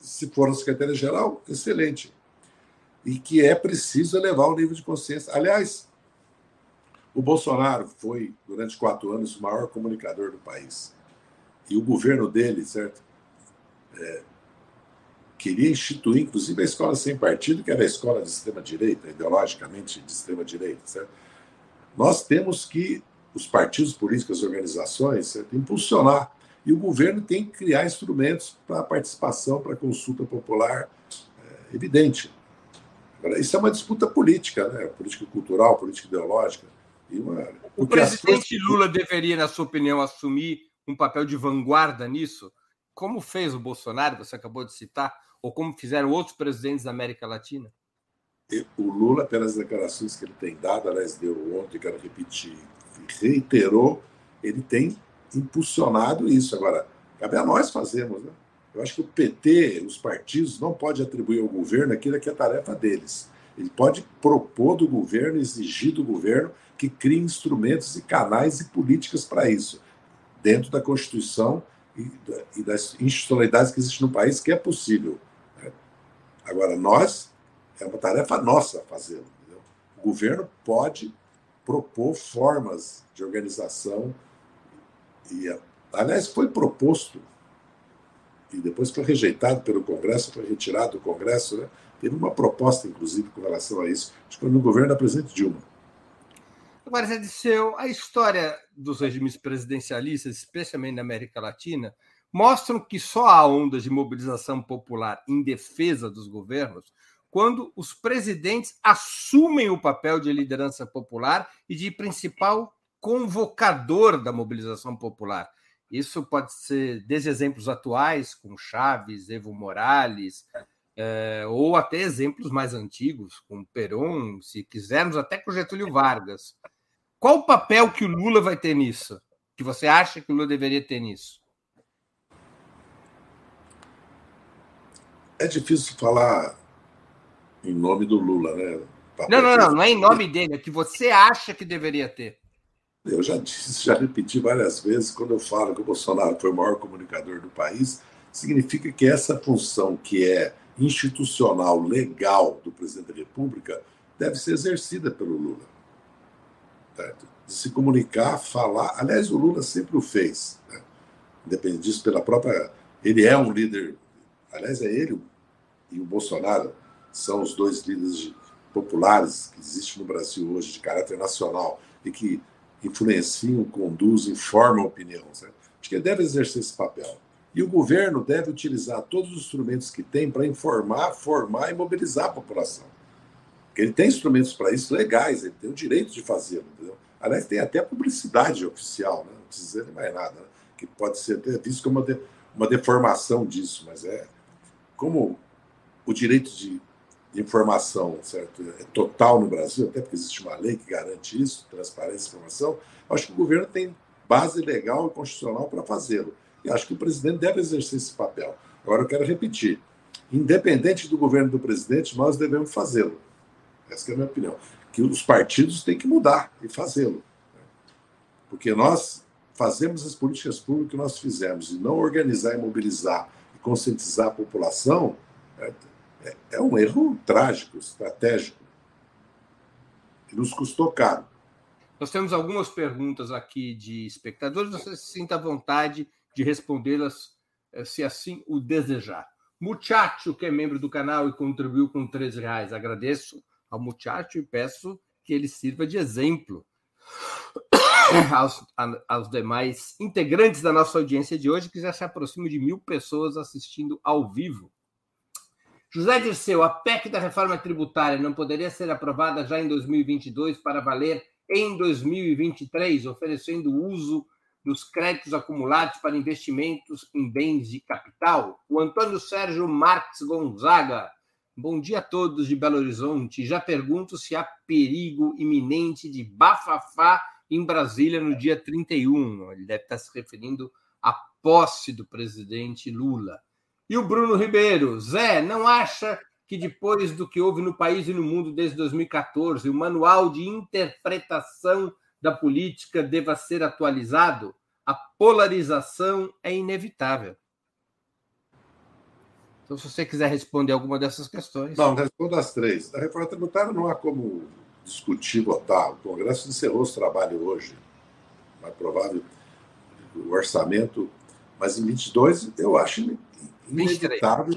Se for a secretaria-geral, excelente. E que é preciso elevar o nível de consciência. Aliás, o Bolsonaro foi, durante 4 anos, o maior comunicador do país. E o governo dele, certo? Queria instituir, inclusive, a escola sem partido, que era a escola de extrema-direita, ideologicamente de extrema-direita, certo? Nós temos que, os partidos políticos, as organizações, certo? Impulsionar. E o governo tem que criar instrumentos para participação, para consulta popular, evidente. Agora, isso é uma disputa política, né? Política cultural, política ideológica. E o presidente Lula deveria, na sua opinião, assumir um papel de vanguarda nisso? como fez o Bolsonaro, você acabou de citar, ou como fizeram outros presidentes da América Latina? O Lula, pelas declarações que ele tem dado, aliás, deu ontem, quero repetir, reiterou, ele tem impulsionado isso. Agora, cabe a nós fazermos, né? Eu acho que o PT, os partidos, não pode atribuir ao governo aquilo que é a tarefa deles. Ele pode propor do governo, exigir do governo que crie instrumentos e canais e políticas para isso, dentro da Constituição e das institucionalidades que existem no país, que é possível. Agora, nós, é uma tarefa nossa fazê-lo. O governo pode propor formas de organização e, aliás, foi proposto e depois foi rejeitado pelo Congresso, foi retirado do Congresso, né? Teve uma proposta, inclusive, com relação a isso, de quando o governo da presidente Dilma. Agora, Zé Dirceu, a história dos regimes presidencialistas, especialmente na América Latina, mostram que só há ondas de mobilização popular em defesa dos governos quando os presidentes assumem o papel de liderança popular e de principal convocador da mobilização popular. Isso pode ser desde exemplos atuais, com Chávez, Evo Morales, ou até exemplos mais antigos, com Perón, se quisermos, até com Getúlio Vargas. Qual o papel que o Lula vai ter nisso? Que você acha que o Lula deveria ter nisso? É difícil falar em nome do Lula, né? Não é em nome dele, é que você acha que deveria ter. Eu já disse, já repeti várias vezes, quando eu falo que o Bolsonaro foi o maior comunicador do país, significa que essa função que é institucional, legal, do presidente da República, deve ser exercida pelo Lula. Certo? De se comunicar, falar. Aliás, o Lula sempre o fez. Né? Independente disso, pela própria... Ele é um líder... Aliás, é ele e o Bolsonaro são os dois líderes populares que existem no Brasil hoje, de caráter nacional, e que influenciam, conduzem, formam opinião. Certo? Acho que ele deve exercer esse papel. E o governo deve utilizar todos os instrumentos que tem para informar, formar e mobilizar a população. Porque ele tem instrumentos para isso legais, ele tem o direito de fazê-lo. Entendeu? Aliás, tem até publicidade oficial, né? Não precisa dizer mais nada, né? Que pode ser até visto como uma deformação disso, mas é como o direito de informação, certo? É total no Brasil, até porque existe uma lei que garante isso, transparência e informação. Acho que o governo tem base legal e constitucional para fazê-lo. E acho que o presidente deve exercer esse papel. Agora eu quero repetir, independente do governo do presidente, nós devemos fazê-lo. Essa é a minha opinião. Que os partidos têm que mudar e fazê-lo. Porque nós fazemos as políticas públicas que nós fizemos, e não organizar e mobilizar e conscientizar a população é um erro trágico, estratégico. E nos custou caro. Nós temos algumas perguntas aqui de espectadores, você se sinta à vontade de respondê-las, se assim o desejar. Muchacho, que é membro do canal e contribuiu com R$13, agradeço ao Muchacho e peço que ele sirva de exemplo aos demais integrantes da nossa audiência de hoje, que já se aproxima de 1.000 pessoas assistindo ao vivo. José Dirceu, a PEC da reforma tributária não poderia ser aprovada já em 2022 para valer em 2023, oferecendo uso dos créditos acumulados para investimentos em bens de capital? O Antônio Sérgio Marques Gonzaga, bom dia a todos de Belo Horizonte. Já pergunto se há perigo iminente de bafafá em Brasília no dia 31. Ele deve estar se referindo à posse do presidente Lula. E o Bruno Ribeiro, Zé, não acha que depois do que houve no país e no mundo desde 2014, o manual de interpretação da política deva ser atualizado? A polarização é inevitável. Então, se você quiser responder alguma dessas questões... Não, respondo as três. A reforma tributária não há como discutir, votar. O Congresso encerrou os trabalhos hoje. Mais provável o orçamento. Mas em 22, eu acho inevitável,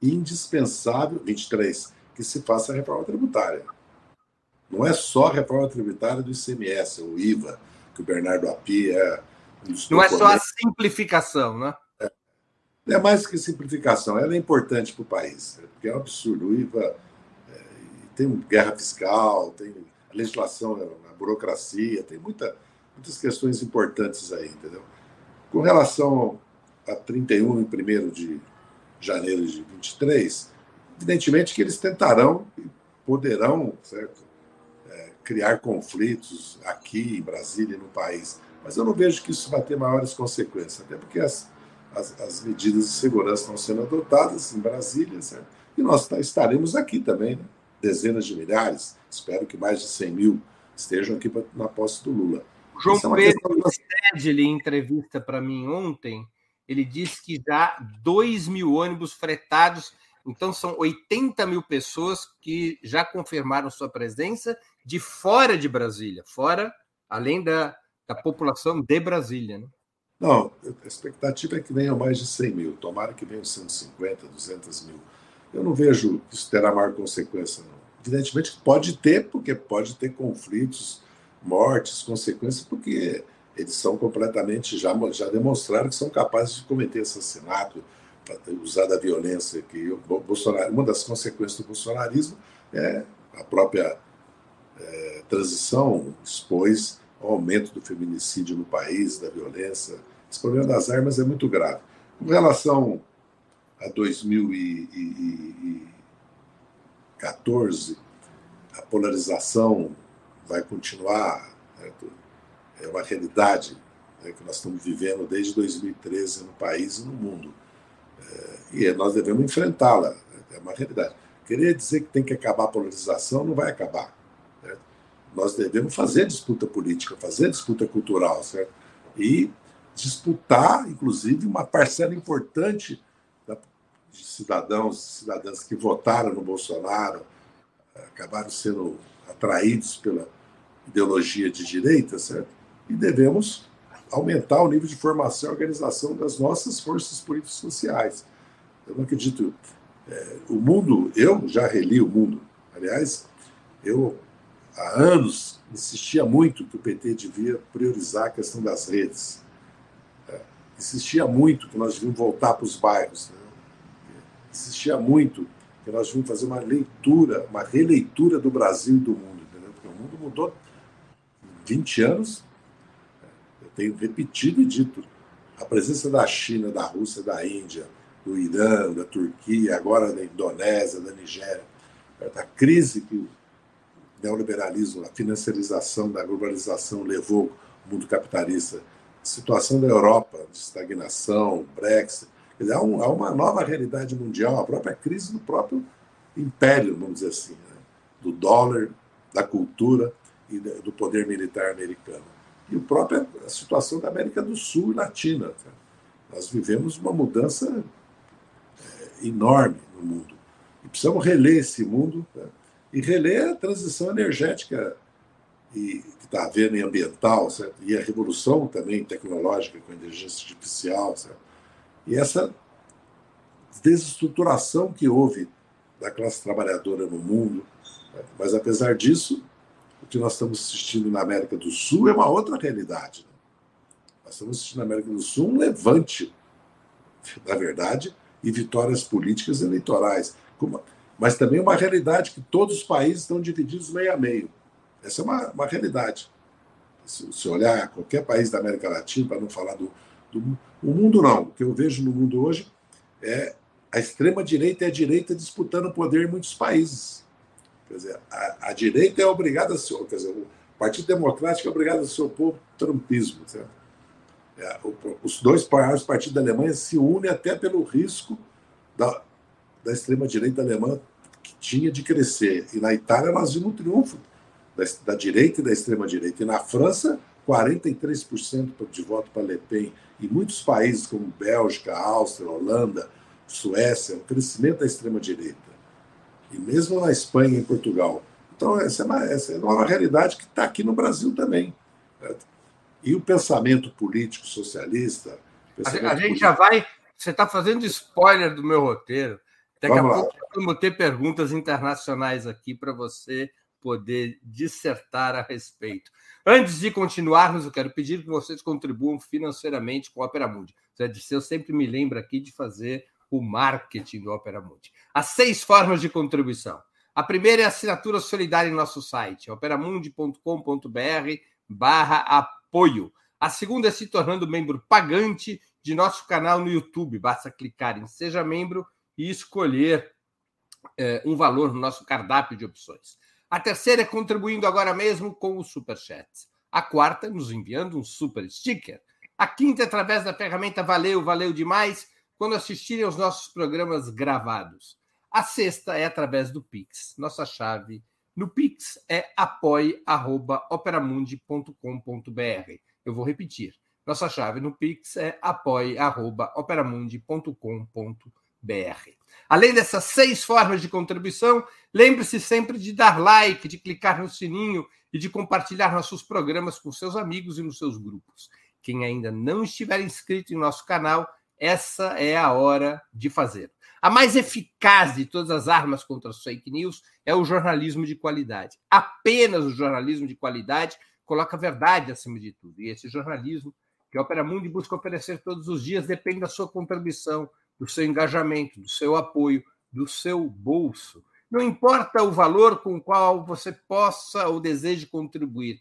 23. Indispensável, 23, que se faça a reforma tributária. Não é só a reforma tributária do ICMS, o IVA, que o Bernardo Api é... Não é só a simplificação, né? É mais que simplificação, ela é importante para o país, porque é um absurdo. O IVA tem guerra fiscal, tem a legislação, a burocracia, tem muitas questões importantes aí, entendeu? Com relação a 31 em 1 de janeiro de 23, evidentemente que eles tentarão e poderão, certo, criar conflitos aqui em Brasília e no país. Mas eu não vejo que isso vai ter maiores consequências, até porque as medidas de segurança estão sendo adotadas em Brasília, certo? E nós estaremos aqui também, né? Dezenas de milhares, espero que mais de 100 mil estejam aqui na posse do Lula. João Pedro Stedley, em entrevista para mim ontem, ele disse que já 2 mil ônibus fretados, então são 80 mil pessoas que já confirmaram sua presença de fora de Brasília, fora, além da população de Brasília, né? Não, a expectativa é que venham mais de 100 mil, tomara que venham 150, 200 mil. Eu não vejo que isso terá maior consequência, não. Evidentemente que pode ter, porque pode ter conflitos, mortes, consequências, porque eles são completamente, já demonstraram que são capazes de cometer assassinato, usar da violência. Que o Bolsonaro, uma das consequências do bolsonarismo é a própria transição, expôs ao aumento do feminicídio no país, da violência. Esse problema das armas é muito grave. Com relação a 2014, a polarização vai continuar, certo? É uma realidade, né, que nós estamos vivendo desde 2013 no país e no mundo. E nós devemos enfrentá-la, é uma realidade. Querer dizer que tem que acabar a polarização não vai acabar, certo? Nós devemos fazer disputa política, fazer disputa cultural, certo? E disputar, inclusive, uma parcela importante de cidadãos e cidadãs que votaram no Bolsonaro, acabaram sendo atraídos pela ideologia de direita, certo? E devemos aumentar o nível de formação e organização das nossas forças políticas sociais. Eu não acredito. O mundo, eu já reli o mundo. Aliás, eu há anos insistia muito que o PT devia priorizar a questão das redes. Insistia muito que nós devíamos voltar para os bairros, né? Insistia muito que nós devíamos fazer uma leitura, uma releitura do Brasil e do mundo, entendeu? Porque o mundo mudou em 20 anos. Eu tenho repetido e dito. A presença da China, da Rússia, da Índia, do Irã, da Turquia, agora da Indonésia, da Nigéria, a crise que o neoliberalismo, a financiarização da globalização levou o mundo capitalista, a situação da Europa, de estagnação, Brexit. Há uma nova realidade mundial, a própria crise do próprio império, vamos dizer assim, né? Do dólar, da cultura e do poder militar americano. E a própria situação da América do Sul e Latina. Cara. Nós vivemos uma mudança enorme no mundo. E precisamos reler esse mundo, né? E reler a transição energética que está havendo em ambiental, certo? E a revolução também tecnológica com a inteligência artificial, certo? E essa desestruturação que houve da classe trabalhadora no mundo, né? Mas apesar disso, o que nós estamos assistindo na América do Sul é uma outra realidade, né? Nós estamos assistindo na América do Sul um levante, na verdade, e vitórias políticas e eleitorais, mas também uma realidade que todos os países estão divididos meio a meio. Essa é uma realidade. Se olhar qualquer país da América Latina, para não falar o mundo não. O que eu vejo no mundo hoje é a extrema-direita e a direita disputando o poder em muitos países. Quer dizer, a direita é obrigada a se... Quer dizer, o Partido Democrático é obrigado a se opor ao trumpismo. Certo? Os dois partidos da Alemanha se unem até pelo risco da extrema-direita alemã que tinha de crescer. E na Itália nós vimos um triunfo da direita e da extrema-direita. E na França, 43% de voto para Le Pen. Em muitos países como Bélgica, Áustria, Holanda, Suécia, o crescimento da extrema-direita. E mesmo na Espanha e em Portugal. Então, essa é uma realidade que está aqui no Brasil também. Certo? E o pensamento político socialista... A gente já vai... Você está fazendo spoiler do meu roteiro. Daqui a pouco vamos ter perguntas internacionais aqui para você poder dissertar a respeito. Antes de continuarmos, eu quero pedir que vocês contribuam financeiramente com a Ópera Mundi. José Dirceu sempre me lembra aqui de fazer o marketing do Ópera Mundi. Há 6 formas de contribuição. A primeira é a assinatura solidária em nosso site, operamundi.com.br/apoio. A segunda é se tornando membro pagante de nosso canal no YouTube. Basta clicar em Seja Membro e escolher um valor no nosso cardápio de opções. A terceira é contribuindo agora mesmo com o Superchat. A quarta, nos enviando um super sticker. A quinta, através da ferramenta Valeu, Valeu Demais, quando assistirem aos nossos programas gravados. A sexta é através do Pix. Nossa chave no Pix é apoie@operamundi.com.br. Eu vou repetir. Nossa chave no Pix é apoie@operamundi.com.br. Além dessas seis formas de contribuição, lembre-se sempre de dar like, de clicar no sininho e de compartilhar nossos programas com seus amigos e nos seus grupos. Quem ainda não estiver inscrito em nosso canal, essa é a hora de fazer. A mais eficaz de todas as armas contra as fake news é o jornalismo de qualidade. Apenas o jornalismo de qualidade coloca a verdade acima de tudo. E esse jornalismo que a Ópera Mundi busca oferecer todos os dias depende da sua contribuição, do seu engajamento, do seu apoio, do seu bolso. Não importa o valor com o qual você possa ou deseje contribuir,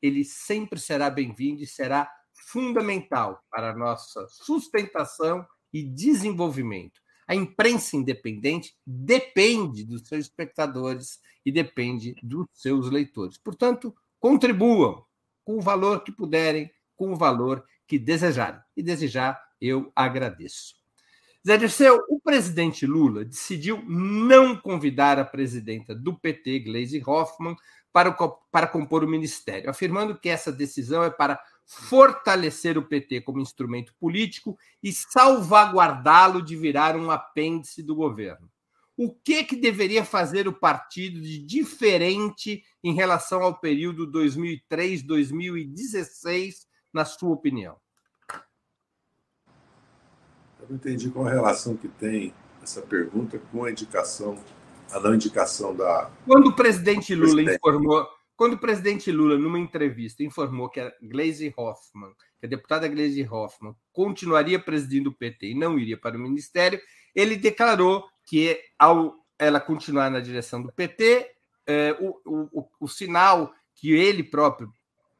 ele sempre será bem-vindo e será fundamental para a nossa sustentação e desenvolvimento. A imprensa independente depende dos seus espectadores e depende dos seus leitores. Portanto, contribuam com o valor que puderem, com o valor que desejarem. E desejar, eu agradeço. José Dirceu, o presidente Lula decidiu não convidar a presidenta do PT, Gleisi Hoffmann, para compor o ministério, afirmando que essa decisão é para fortalecer o PT como instrumento político e salvaguardá-lo de virar um apêndice do governo. O que deveria fazer o partido de diferente em relação ao período 2003-2016, na sua opinião? Eu não entendi qual a relação que tem essa pergunta com a não indicação da... Quando o presidente Lula numa entrevista, informou que a Gleisi Hoffmann, que a deputada Gleisi Hoffmann, continuaria presidindo o PT e não iria para o ministério, ele declarou que, ao ela continuar na direção do PT, o sinal que ele próprio,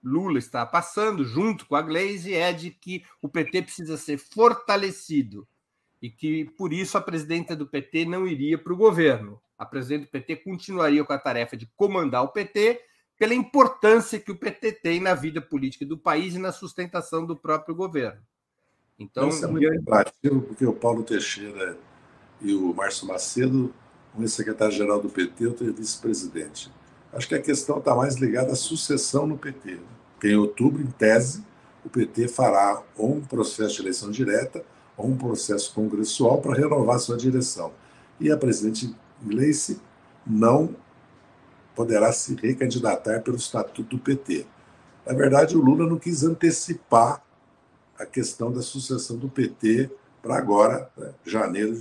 Lula, está passando, junto com a Gleisi, é de que o PT precisa ser fortalecido e que, por isso, a presidenta do PT não iria para o governo. A presidenta do PT continuaria com a tarefa de comandar o PT pela importância que o PT tem na vida política do país e na sustentação do próprio governo. Então, isso é muito imbatível, porque o Paulo Teixeira e o Márcio Macedo, um ex-secretário-geral do PT, outro é vice-presidente. Acho que a questão está mais ligada à sucessão no PT. Em outubro, em tese, o PT fará ou um processo de eleição direta ou um processo congressual para renovar sua direção. E a presidente Gleisi não poderá se recandidatar pelo estatuto do PT. Na verdade, o Lula não quis antecipar a questão da sucessão do PT para agora, né, janeiro,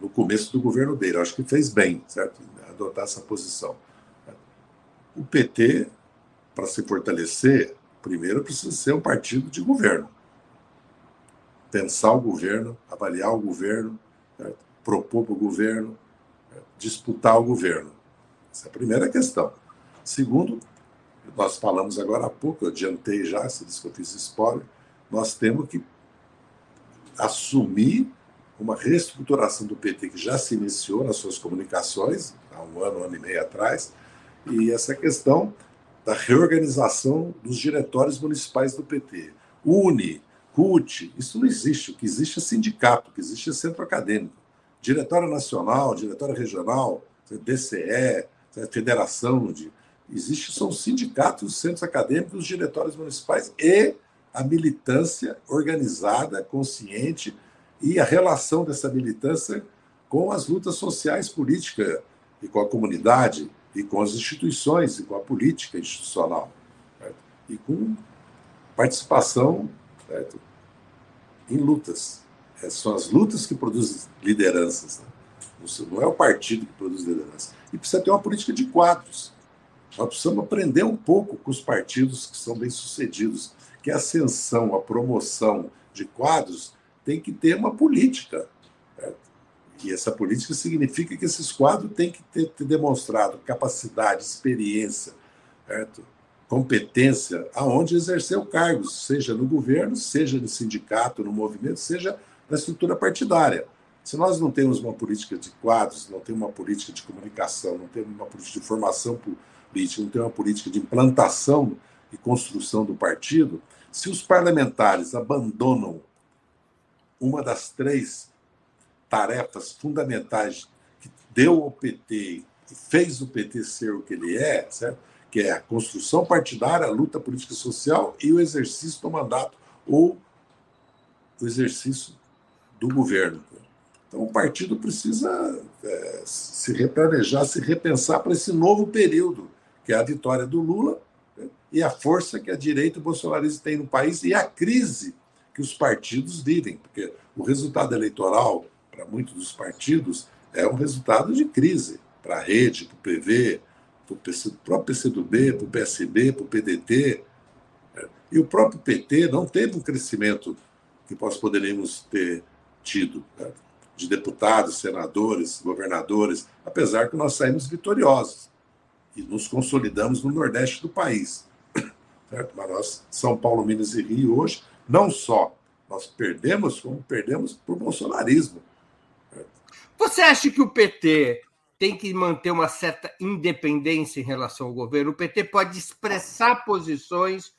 no começo do governo dele. Acho que fez bem, certo? Adotar essa posição. O PT, para se fortalecer, primeiro precisa ser um partido de governo. Pensar o governo, avaliar o governo, certo? Propor para o governo, certo? Disputar o governo. Essa é a primeira questão. Segundo, nós falamos agora há pouco, eu adiantei já, se disse que eu fiz spoiler, nós temos que assumir uma reestruturação do PT que já se iniciou nas suas comunicações, há um ano e meio atrás, e essa questão da reorganização dos diretórios municipais do PT. UNE, CUT, isso não existe. O que existe é sindicato, o que existe é centro acadêmico. Diretório Nacional, Diretório Regional, DCE, Federação, são sindicatos, os centros acadêmicos, os diretórios municipais e a militância organizada, consciente, e a relação dessa militância com as lutas sociais, políticas, e com a comunidade, e com as instituições, e com a política institucional, certo? E com participação, certo? Em lutas. São as lutas que produzem lideranças, né? Não é o partido que produz liderança. E precisa ter uma política de quadros. Nós precisamos aprender um pouco com os partidos que são bem-sucedidos, que a ascensão, a promoção de quadros tem que ter uma política. Certo? E essa política significa que esses quadros têm que ter demonstrado capacidade, experiência, certo? competência aonde exerceu cargos, seja no governo, seja no sindicato, no movimento, seja na estrutura partidária. Se nós não temos uma política de quadros, não temos uma política de comunicação, não temos uma política de formação política, não temos uma política de implantação e construção do partido, se os parlamentares abandonam uma das três tarefas fundamentais que deu ao PT e fez o PT ser o que ele é, certo? Que é a construção partidária, a luta política social e o exercício do mandato ou o exercício do governo. Então, o partido precisa se replanejar, se repensar para esse novo período, que é a vitória do Lula, né, e a força que a direita bolsonarista tem no país e a crise que os partidos vivem, porque o resultado eleitoral, para muitos dos partidos, é um resultado de crise para a rede, para o PV, para o próprio PCdoB, para o PSB, para o PDT. Né? E o próprio PT não teve um crescimento que nós poderíamos ter tido, né, de deputados, senadores, governadores, apesar que nós saímos vitoriosos e nos consolidamos no Nordeste do país. Certo? Mas nós, São Paulo, Minas e Rio, hoje, não só nós perdemos, como perdemos por bolsonarismo. Certo? Você acha que o PT tem que manter uma certa independência em relação ao governo? O PT pode expressar posições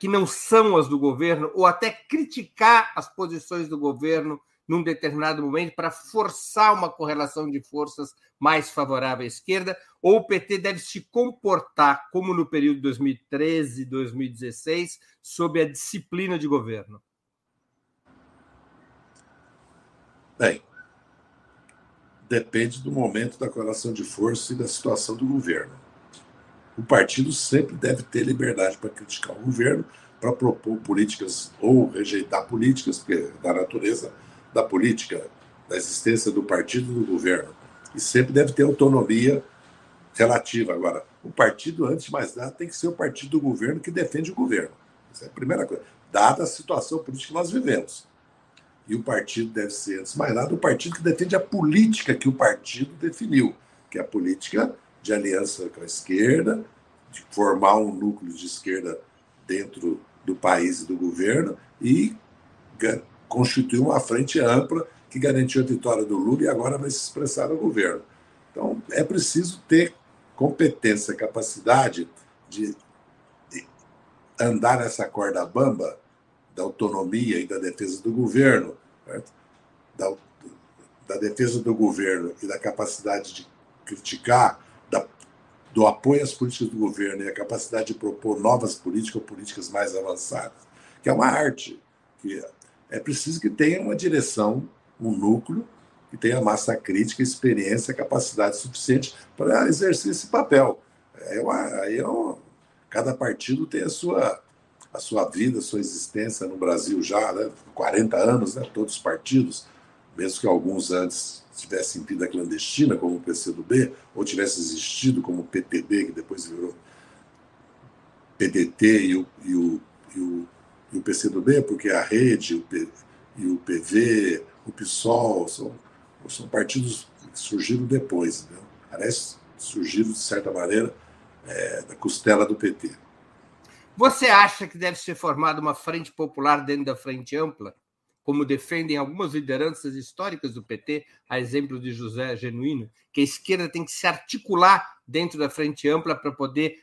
que não são as do governo ou até criticar as posições do governo num determinado momento para forçar uma correlação de forças mais favorável à esquerda, ou o PT deve se comportar, como no período 2013 e 2016, sob a disciplina de governo? Bem, depende do momento da correlação de forças e da situação do governo. O partido sempre deve ter liberdade para criticar o governo, para propor políticas ou rejeitar políticas, porque da natureza da política, da existência do partido e do governo. E sempre deve ter autonomia relativa. Agora, o partido, antes de mais nada, tem que ser o partido do governo que defende o governo. Essa é a primeira coisa, dada a situação política que nós vivemos. E o partido deve ser, antes de mais nada, o partido que defende a política que o partido definiu, que é a política de aliança com a esquerda, de formar um núcleo de esquerda dentro do país e do governo e constituiu uma frente ampla que garantiu a vitória do Lula e agora vai se expressar no governo. Então, é preciso ter competência, capacidade de andar nessa corda bamba da autonomia e da defesa do governo, certo? Da defesa do governo e da capacidade de criticar, do apoio às políticas do governo e a capacidade de propor novas políticas ou políticas mais avançadas, que é uma arte que... É preciso que tenha uma direção, um núcleo, que tenha massa crítica, experiência, capacidade suficiente para exercer esse papel. Cada partido tem a sua vida, a sua existência no Brasil já, né? 40 anos, né? Todos os partidos, mesmo que alguns antes tivessem vida clandestina, como o PCdoB, ou tivesse existido como o PTB, que depois virou PDT e o PCdoB, porque a rede, o PV, o PSOL, são partidos que surgiram depois, né? Parece que surgiram, de certa maneira, da costela do PT. Você acha que deve ser formada uma frente popular dentro da Frente Ampla, como defendem algumas lideranças históricas do PT, a exemplo de José Genoíno, que a esquerda tem que se articular dentro da Frente Ampla para poder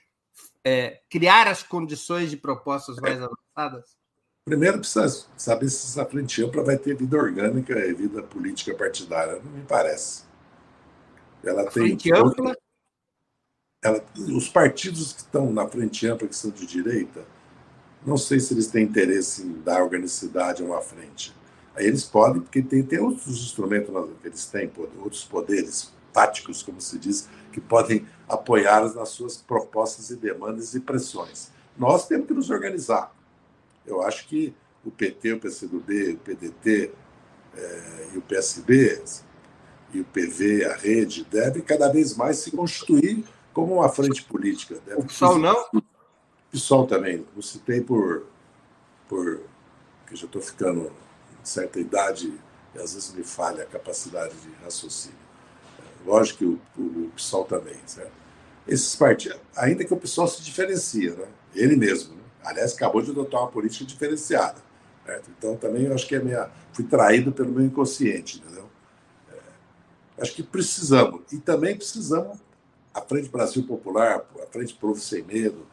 criar as condições de propostas mais avançadas? Primeiro, precisa saber se essa frente ampla vai ter vida orgânica e vida política partidária. Não me parece. Os partidos que estão na frente ampla, que são de direita, não sei se eles têm interesse em dar organicidade a uma frente. Aí eles podem, porque tem outros instrumentos que eles têm, outros poderes táticos, como se diz, que podem apoiá-las nas suas propostas e demandas e pressões. Nós temos que nos organizar. Eu acho que o PT, o PCdoB, o PDT e o PSB e o PV, a rede, devem cada vez mais se constituir como uma frente política. O PSOL não? O PSOL também. Eu citei porque já estou ficando em certa idade e às vezes me falha a capacidade de raciocínio. Lógico que o PSOL também, certo? esses partidos, ainda que o PSOL se diferencia, né? Ele mesmo, né? Aliás, acabou de adotar uma política diferenciada, certo? Então também eu acho que fui traído pelo meu inconsciente, entendeu? Acho que precisamos, e também precisamos, a Frente Brasil Popular, a Frente Povo Sem Medo,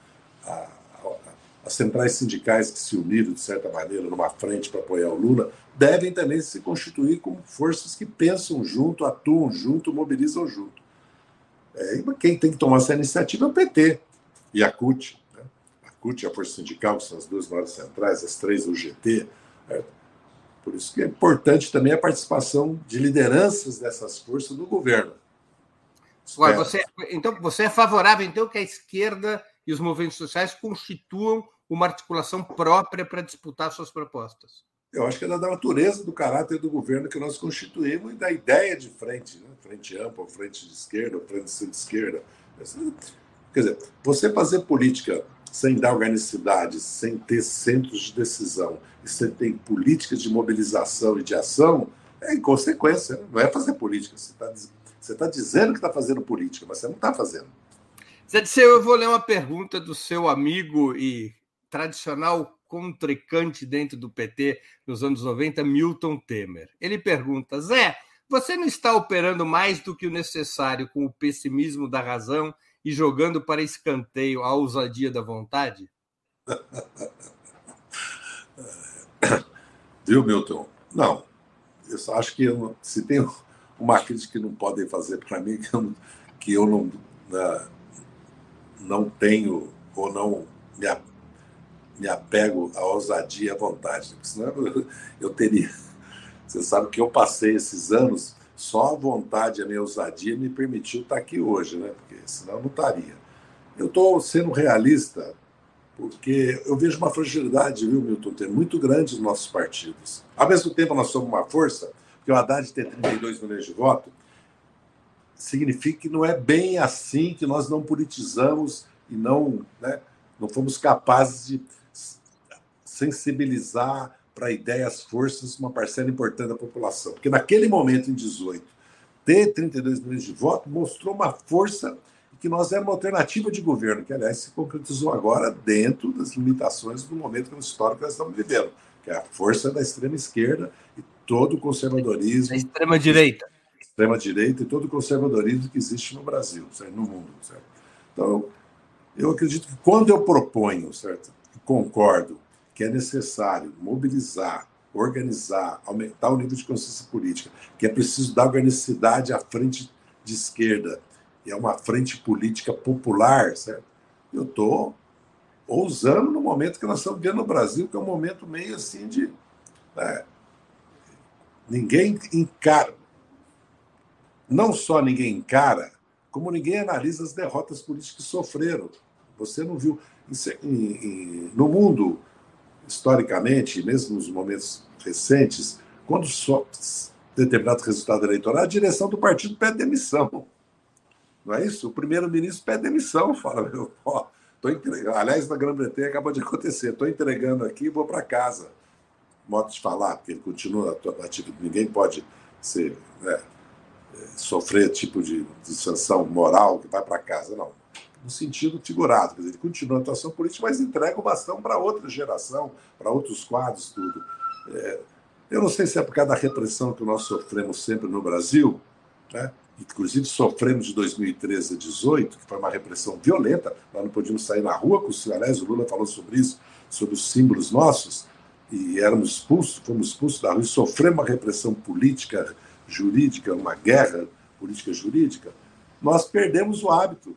as centrais sindicais que se uniram, de certa maneira, numa frente para apoiar o Lula, devem também se constituir como forças que pensam junto, atuam junto, mobilizam junto. E quem tem que tomar essa iniciativa é o PT e a CUT. Né? A CUT e a Força Sindical, que são as duas maiores centrais, as três do GT. Né? Por isso que é importante também a participação de lideranças dessas forças no governo. Agora, você é favorável, então, que a esquerda e os movimentos sociais constituam uma articulação própria para disputar suas propostas? Eu acho que é da natureza do caráter do governo que nós constituímos e da ideia de frente, né? Frente ampla, frente de esquerda, frente de centro-esquerda. Quer dizer, você fazer política sem dar organicidade, sem ter centros de decisão, sem ter políticas de mobilização e de ação, é inconsequência, né? Não é fazer política. Você está dizendo que está fazendo política, mas você não está fazendo. Zé Dirceu, eu vou ler uma pergunta do seu amigo e tradicional contrincante dentro do PT nos anos 90, Milton Temer. Ele pergunta: Zé, você não está operando mais do que o necessário com o pessimismo da razão e jogando para escanteio a ousadia da vontade? Viu, Milton? Não. Eu só acho que se tem uma crítica que não podem fazer para mim, que eu não tenho ou não me apego à ousadia e à vontade. Porque senão eu teria... Você sabe que eu passei esses anos, só a vontade e a minha ousadia me permitiu estar aqui hoje, né? Porque senão eu não estaria. Eu estou sendo realista porque eu vejo uma fragilidade, viu, Milton, muito grande nos nossos partidos. Ao mesmo tempo, nós somos uma força, porque o Haddad ter 32 milhões de votos significa que não é bem assim, que nós não politizamos e não fomos capazes de sensibilizar para ideias, forças, uma parcela importante da população. Porque naquele momento, em 18, ter 32 milhões de votos mostrou uma força que nós éramos uma alternativa de governo, que, aliás, se concretizou agora dentro das limitações do momento histórico que nós estamos vivendo, que é a força da extrema-esquerda e todo o conservadorismo... A extrema-direita. Extrema-direita e todo o conservadorismo que existe no Brasil, certo? No mundo. Certo? Então, eu acredito que quando eu proponho, certo? Concordo, que é necessário mobilizar, organizar, aumentar o nível de consciência política, que é preciso dar organicidade à frente de esquerda, e é uma frente política popular, certo? Eu estou ousando no momento que nós estamos vivendo no Brasil, que é um momento meio assim de... Né? Ninguém encara, não só ninguém encara, como ninguém analisa as derrotas políticas que sofreram. Você não viu... No mundo... historicamente, mesmo nos momentos recentes, quando só determinado resultado eleitoral, a direção do partido pede demissão. Não é isso? O primeiro-ministro pede demissão, fala, meu, ó, tô entregando. Aliás, na Grã-Bretanha acabou de acontecer, estou entregando aqui e vou para casa. Modo de falar, porque ele continua ativo, ninguém pode ser, né, sofrer tipo de sanção moral que vai para casa, não. No sentido figurado, quer dizer, ele continua a atuação política, mas entrega o bastão para outra geração, para outros quadros, tudo. Eu não sei se é por causa da repressão que nós sofremos sempre no Brasil, né? Inclusive sofremos de 2013 a 2018, que foi uma repressão violenta, nós não podíamos sair na rua, aliás, o Lula falou sobre isso, sobre os símbolos nossos, e fomos expulsos da rua, e sofremos uma repressão política, jurídica, uma guerra política jurídica, nós perdemos o hábito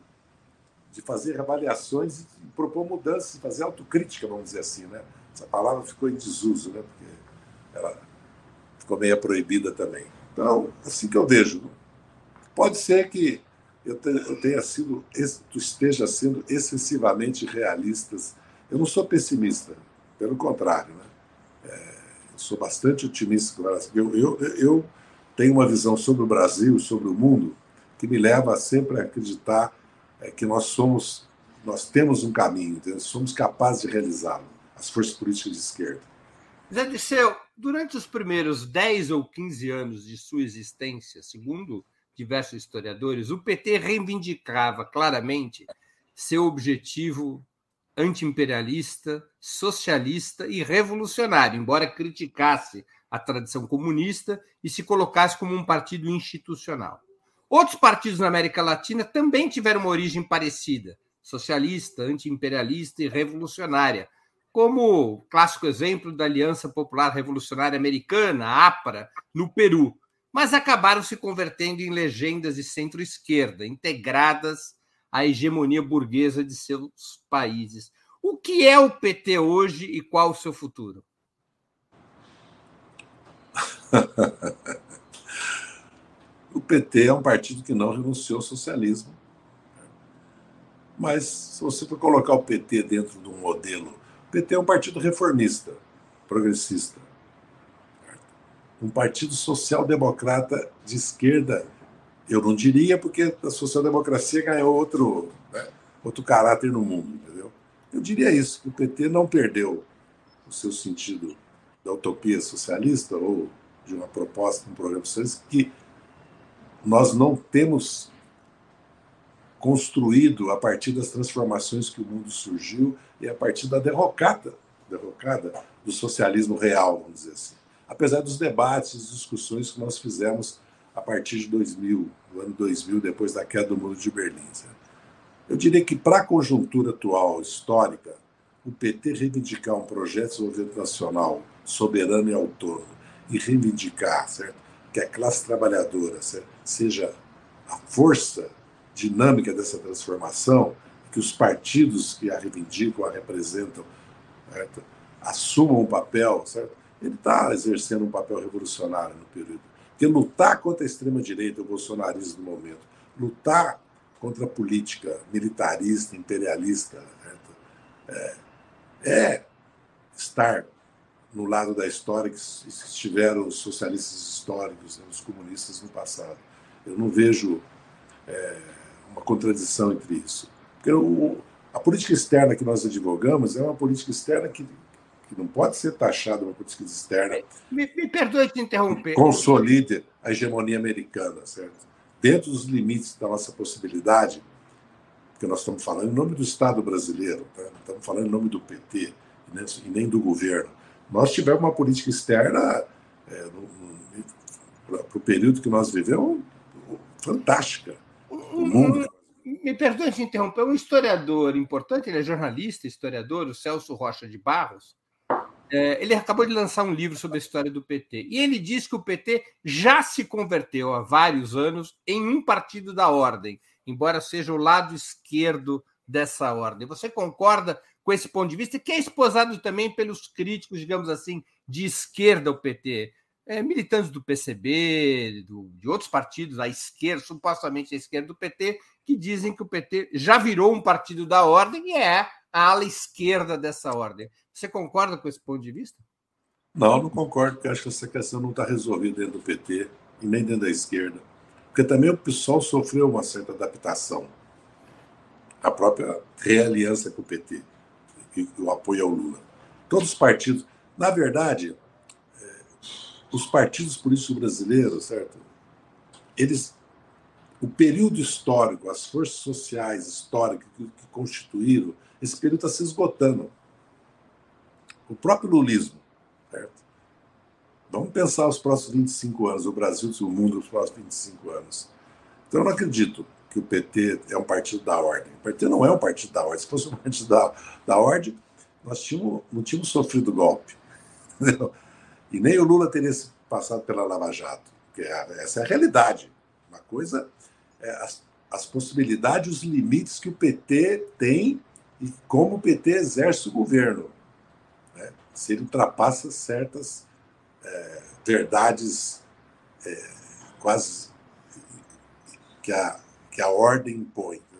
de fazer avaliações e propor mudanças, de fazer autocrítica, vamos dizer assim, né? Essa palavra ficou em desuso, né? Porque ela ficou meio proibida também. Então, assim que eu vejo. Pode ser que eu esteja sendo excessivamente realista. Eu não sou pessimista, pelo contrário, né? Eu sou bastante otimista. Eu tenho uma visão sobre o Brasil, sobre o mundo, que me leva sempre a acreditar que nós temos um caminho, entendeu? Somos capazes de realizá-lo, as forças políticas de esquerda. Zé Dirceu, durante os primeiros 10 ou 15 anos de sua existência, segundo diversos historiadores, o PT reivindicava claramente seu objetivo antiimperialista, socialista e revolucionário, embora criticasse a tradição comunista e se colocasse como um partido institucional. Outros partidos na América Latina também tiveram uma origem parecida, socialista, antiimperialista e revolucionária, como o clássico exemplo da Aliança Popular Revolucionária Americana, a APRA, no Peru, mas acabaram se convertendo em legendas de centro-esquerda, integradas à hegemonia burguesa de seus países. O que é o PT hoje e qual o seu futuro? O PT é um partido que não renunciou ao socialismo. Mas, se você for colocar o PT dentro de um modelo... O PT é um partido reformista, progressista. Um partido social-democrata de esquerda, eu não diria, porque a social-democracia ganhou outro caráter no mundo, entendeu? Eu diria isso, que o PT não perdeu o seu sentido da utopia socialista ou de uma proposta, um programa socialista, que nós não temos construído a partir das transformações que o mundo surgiu e a partir da derrocada do socialismo real, vamos dizer assim. Apesar dos debates, das discussões que nós fizemos a partir de 2000, do ano 2000, depois da queda do Muro de Berlim. Certo? Eu diria que, para a conjuntura atual histórica, o PT reivindicar um projeto de desenvolvimento nacional soberano e autônomo e reivindicar, certo, que a classe trabalhadora, certo, seja a força dinâmica dessa transformação, que os partidos que a reivindicam, a representam, certo, assumam um papel, certo? Ele está exercendo um papel revolucionário no período. Porque lutar contra a extrema-direita, o bolsonarismo no momento, lutar contra a política militarista, imperialista, é estar no lado da história que estiveram os socialistas históricos, né, os comunistas no passado. Eu não vejo uma contradição entre isso. Porque a política externa que nós advogamos é uma política externa que não pode ser taxada uma política externa. Me perdoe te interromper. Consolida a hegemonia americana, certo? Dentro dos limites da nossa possibilidade, porque nós estamos falando em nome do Estado brasileiro, tá? Não estamos falando em nome do PT e nem do governo. Nós tivemos uma política externa, para o período que nós vivemos, fantástica. O mundo... Me perdoe te interromper. Um historiador importante, ele é jornalista, historiador, o Celso Rocha de Barros, ele acabou de lançar um livro sobre a história do PT. E ele diz que o PT já se converteu há vários anos em um partido da ordem, embora seja o lado esquerdo dessa ordem. Você concorda com esse ponto de vista, que é esposado também pelos críticos, digamos assim, de esquerda ao PT, militantes do PCB, de outros partidos, à esquerda, supostamente à esquerda do PT, que dizem que o PT já virou um partido da ordem e é a ala esquerda dessa ordem. Você concorda com esse ponto de vista? Não, não concordo, porque acho que essa questão não está resolvida dentro do PT e nem dentro da esquerda. Porque também o PSOL sofreu uma certa adaptação à própria realiança com o PT e o apoio ao Lula. Todos os partidos... Na verdade, os partidos políticos brasileiros, certo? Eles... O período histórico, as forças sociais históricas que constituíram, esse período está se esgotando. O próprio lulismo, certo? Vamos pensar os próximos 25 anos, o Brasil e o mundo nos próximos 25 anos. Então, eu não acredito que o PT é um partido da ordem. O PT não é um partido da ordem. Se fosse um partido da ordem, nós não tínhamos sofrido golpe. Entendeu? E nem o Lula teria passado pela Lava Jato. Porque essa é a realidade. Uma coisa é as possibilidades, os limites que o PT tem e como o PT exerce o governo. Né? Se ele ultrapassa certas verdades quase que a ordem impõe. Né?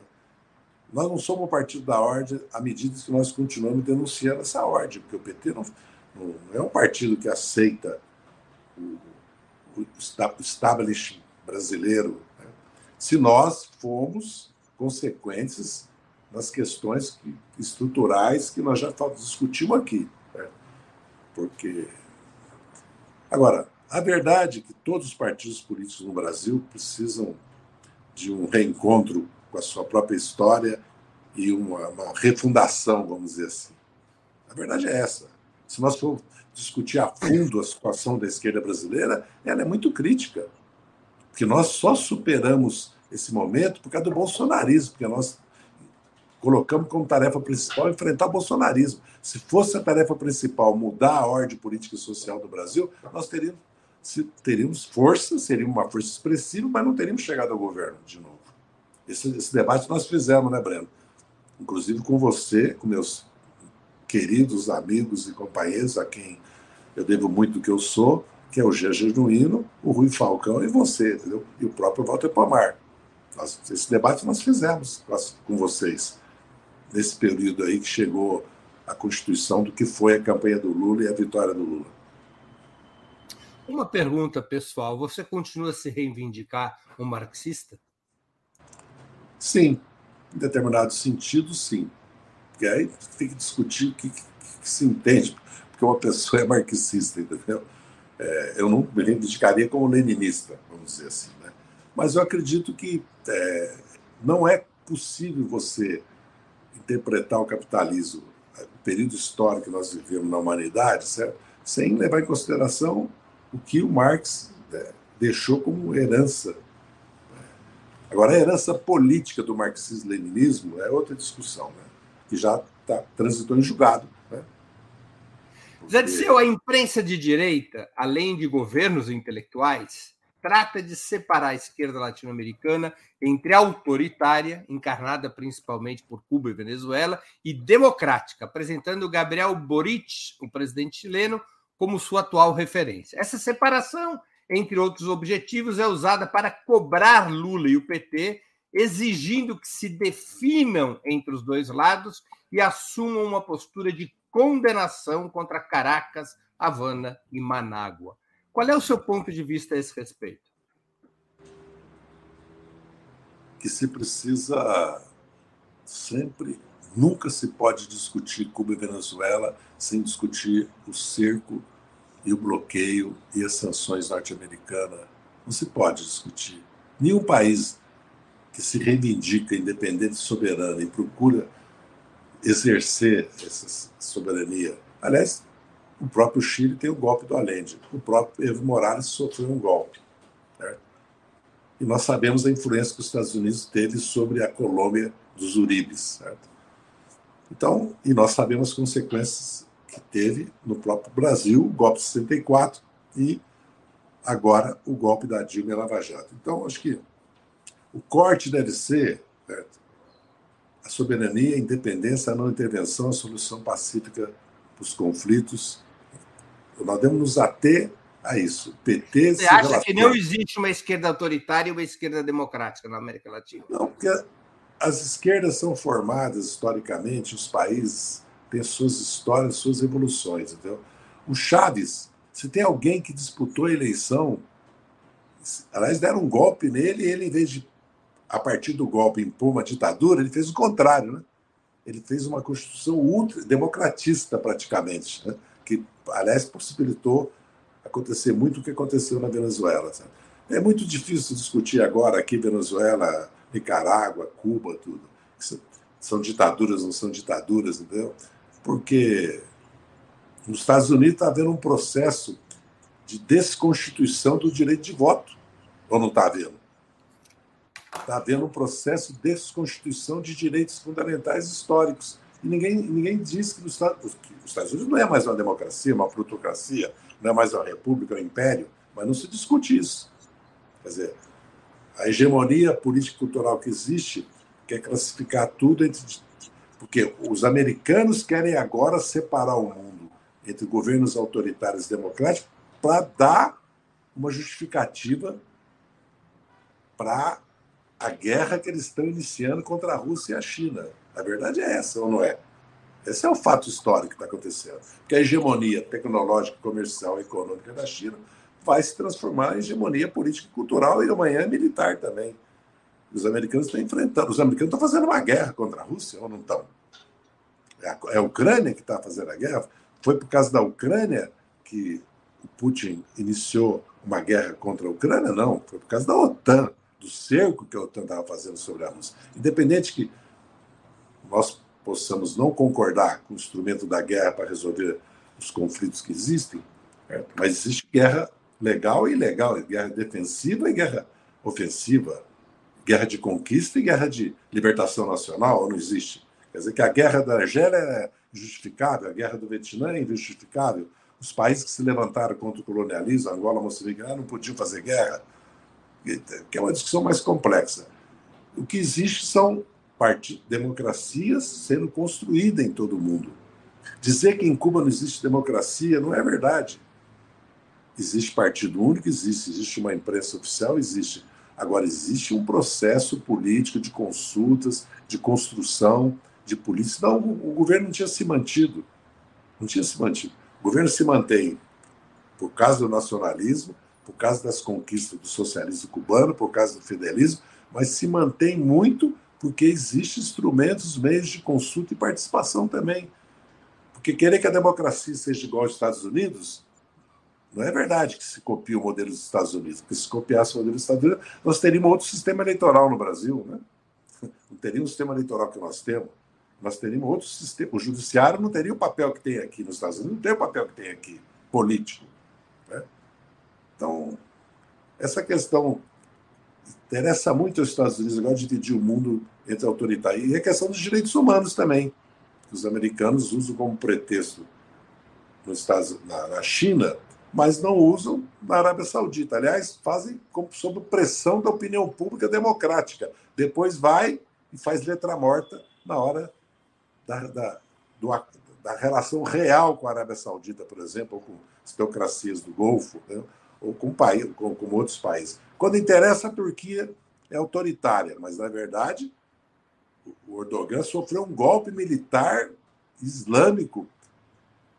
Nós não somos um partido da ordem à medida que nós continuamos denunciando essa ordem, porque o PT não é um partido que aceita o establishment brasileiro, né? Se nós formos consequentes nas questões estruturais que nós já discutimos aqui. Né? Porque... Agora, A verdade é que todos os partidos políticos no Brasil precisam de um reencontro com a sua própria história e uma refundação, vamos dizer assim. A verdade é essa. Se nós for discutir a fundo a situação da esquerda brasileira, ela é muito crítica. Porque nós só superamos esse momento por causa do bolsonarismo, porque nós colocamos como tarefa principal enfrentar o bolsonarismo. Se fosse a tarefa principal mudar a ordem política e social do Brasil, nós teríamos força, seria uma força expressiva, mas não teríamos chegado ao governo de novo. Esse debate nós fizemos, né, Breno? Inclusive com você, com meus queridos amigos e companheiros, a quem eu devo muito do que eu sou, que é o José Genoíno, o Rui Falcão e você, entendeu? E o próprio Walter Pomar. Esse debate nós fizemos com vocês, nesse período aí que chegou a constituição do que foi a campanha do Lula e a vitória do Lula. Uma pergunta, pessoal. Você continua a se reivindicar um marxista? Sim. Em determinado sentido, sim. Porque aí tem que discutir o que se entende, porque uma pessoa é marxista, entendeu? Eu não me reivindicaria como leninista, vamos dizer assim, né? Mas eu acredito que não é possível você interpretar o capitalismo, o período histórico que nós vivemos na humanidade, certo? Sem levar em consideração o que o Marx deixou como herança. Agora, a herança política do marxismo-leninismo é outra discussão, né? Que já transitou em julgado. Né? Porque... Zé Dirceu, a imprensa de direita, além de governos intelectuais, trata de separar a esquerda latino-americana entre autoritária, encarnada principalmente por Cuba e Venezuela, e democrática, apresentando Gabriel Boric, o presidente chileno, como sua atual referência. Essa separação, entre outros objetivos, é usada para cobrar Lula e o PT, exigindo que se definam entre os dois lados e assumam uma postura de condenação contra Caracas, Havana e Manágua. Qual é o seu ponto de vista a esse respeito? Que se precisa sempre, nunca se pode discutir Cuba e Venezuela sem discutir o cerco e o bloqueio e as sanções norte-americanas. Não se pode discutir. Nenhum país que se reivindica independente e soberano e procura exercer essa soberania. Aliás, o próprio Chile tem o golpe do Allende. O próprio Evo Morales sofreu um golpe. Né? E nós sabemos a influência que os Estados Unidos teve sobre a Colômbia dos Uribes. Certo? Então, e nós sabemos as consequências que teve no próprio Brasil, o golpe de 64 e agora o golpe da Dilma e Lava Jato. Então, acho que o corte deve ser, certo? A soberania, a independência, a não intervenção, a solução pacífica dos conflitos. Nós devemos nos ater a isso. PT, você acha que não existe uma esquerda autoritária e uma esquerda democrática na América Latina? Não, porque as esquerdas são formadas historicamente, os países têm suas histórias, suas evoluções. Entendeu? O Chávez, se tem alguém que disputou a eleição, aliás, deram um golpe nele e ele, em vez de, a partir do golpe, impor uma ditadura, ele fez o contrário, né? Ele fez uma Constituição ultra-democratista, praticamente, né? Que, aliás, possibilitou acontecer muito o que aconteceu na Venezuela. Sabe? É muito difícil discutir agora aqui Venezuela, Nicarágua, Cuba, tudo. São ditaduras, não são ditaduras, entendeu? Porque nos Estados Unidos está havendo um processo de desconstituição do direito de voto. Ou não está havendo? Está havendo um processo de desconstituição de direitos fundamentais históricos. E ninguém diz que os Estados Unidos não é mais uma democracia, uma plutocracia, não é mais uma república, um império, mas não se discute isso. Quer dizer, a hegemonia política e cultural que existe quer classificar tudo entre... Porque os americanos querem agora separar o mundo entre governos autoritários e democráticos para dar uma justificativa para... a guerra que eles estão iniciando contra a Rússia e a China. A verdade é essa, ou não é? Esse é o fato histórico que está acontecendo. Porque a hegemonia tecnológica, comercial e econômica da China vai se transformar em hegemonia política e cultural e amanhã militar também. Os americanos estão enfrentando. Os americanos estão fazendo uma guerra contra a Rússia, ou não estão? É a Ucrânia que está fazendo a guerra. Foi por causa da Ucrânia que o Putin iniciou uma guerra contra a Ucrânia? Não, foi por causa da OTAN, do cerco que a OTAN estava fazendo sobre a Rússia. Independente que nós possamos não concordar com o instrumento da guerra para resolver os conflitos que existem, mas existe guerra legal e ilegal, guerra defensiva e guerra ofensiva, guerra de conquista e guerra de libertação nacional, não existe. Quer dizer que a guerra da Argélia é injustificável, a guerra do Vietnã é injustificável. Os países que se levantaram contra o colonialismo, Angola, Moçambique, não podiam fazer guerra, que é uma discussão mais complexa. O que existe são democracias sendo construídas em todo o mundo. Dizer que em Cuba não existe democracia não é verdade. Existe partido único, existe uma imprensa oficial, existe. Agora, existe um processo político de consultas, de construção, de política. Senão, o governo não tinha se mantido. Não tinha se mantido. O governo se mantém por causa do nacionalismo, por causa das conquistas do socialismo cubano, por causa do federalismo, mas se mantém muito porque existem instrumentos, meios de consulta e participação também. Porque querer que a democracia seja igual aos Estados Unidos, não é verdade que se copia o modelo dos Estados Unidos. Porque se copiasse o modelo dos Estados Unidos, nós teríamos outro sistema eleitoral no Brasil, né? Não teríamos o sistema eleitoral que nós temos. Nós teríamos outro sistema. O judiciário não teria o papel que tem aqui nos Estados Unidos, não tem o papel que tem aqui, político, né? Então, essa questão interessa muito aos Estados Unidos agora, dividir o mundo entre autoritário. E a questão dos direitos humanos também, que os americanos usam como pretexto nos Estados, na China, mas não usam na Arábia Saudita. Aliás, fazem sob pressão da opinião pública democrática. Depois vai e faz letra morta na hora da relação real com a Arábia Saudita, por exemplo, ou com as teocracias do Golfo, né? Ou com outros países. Quando interessa, a Turquia é autoritária, mas, na verdade, o Erdogan sofreu um golpe militar islâmico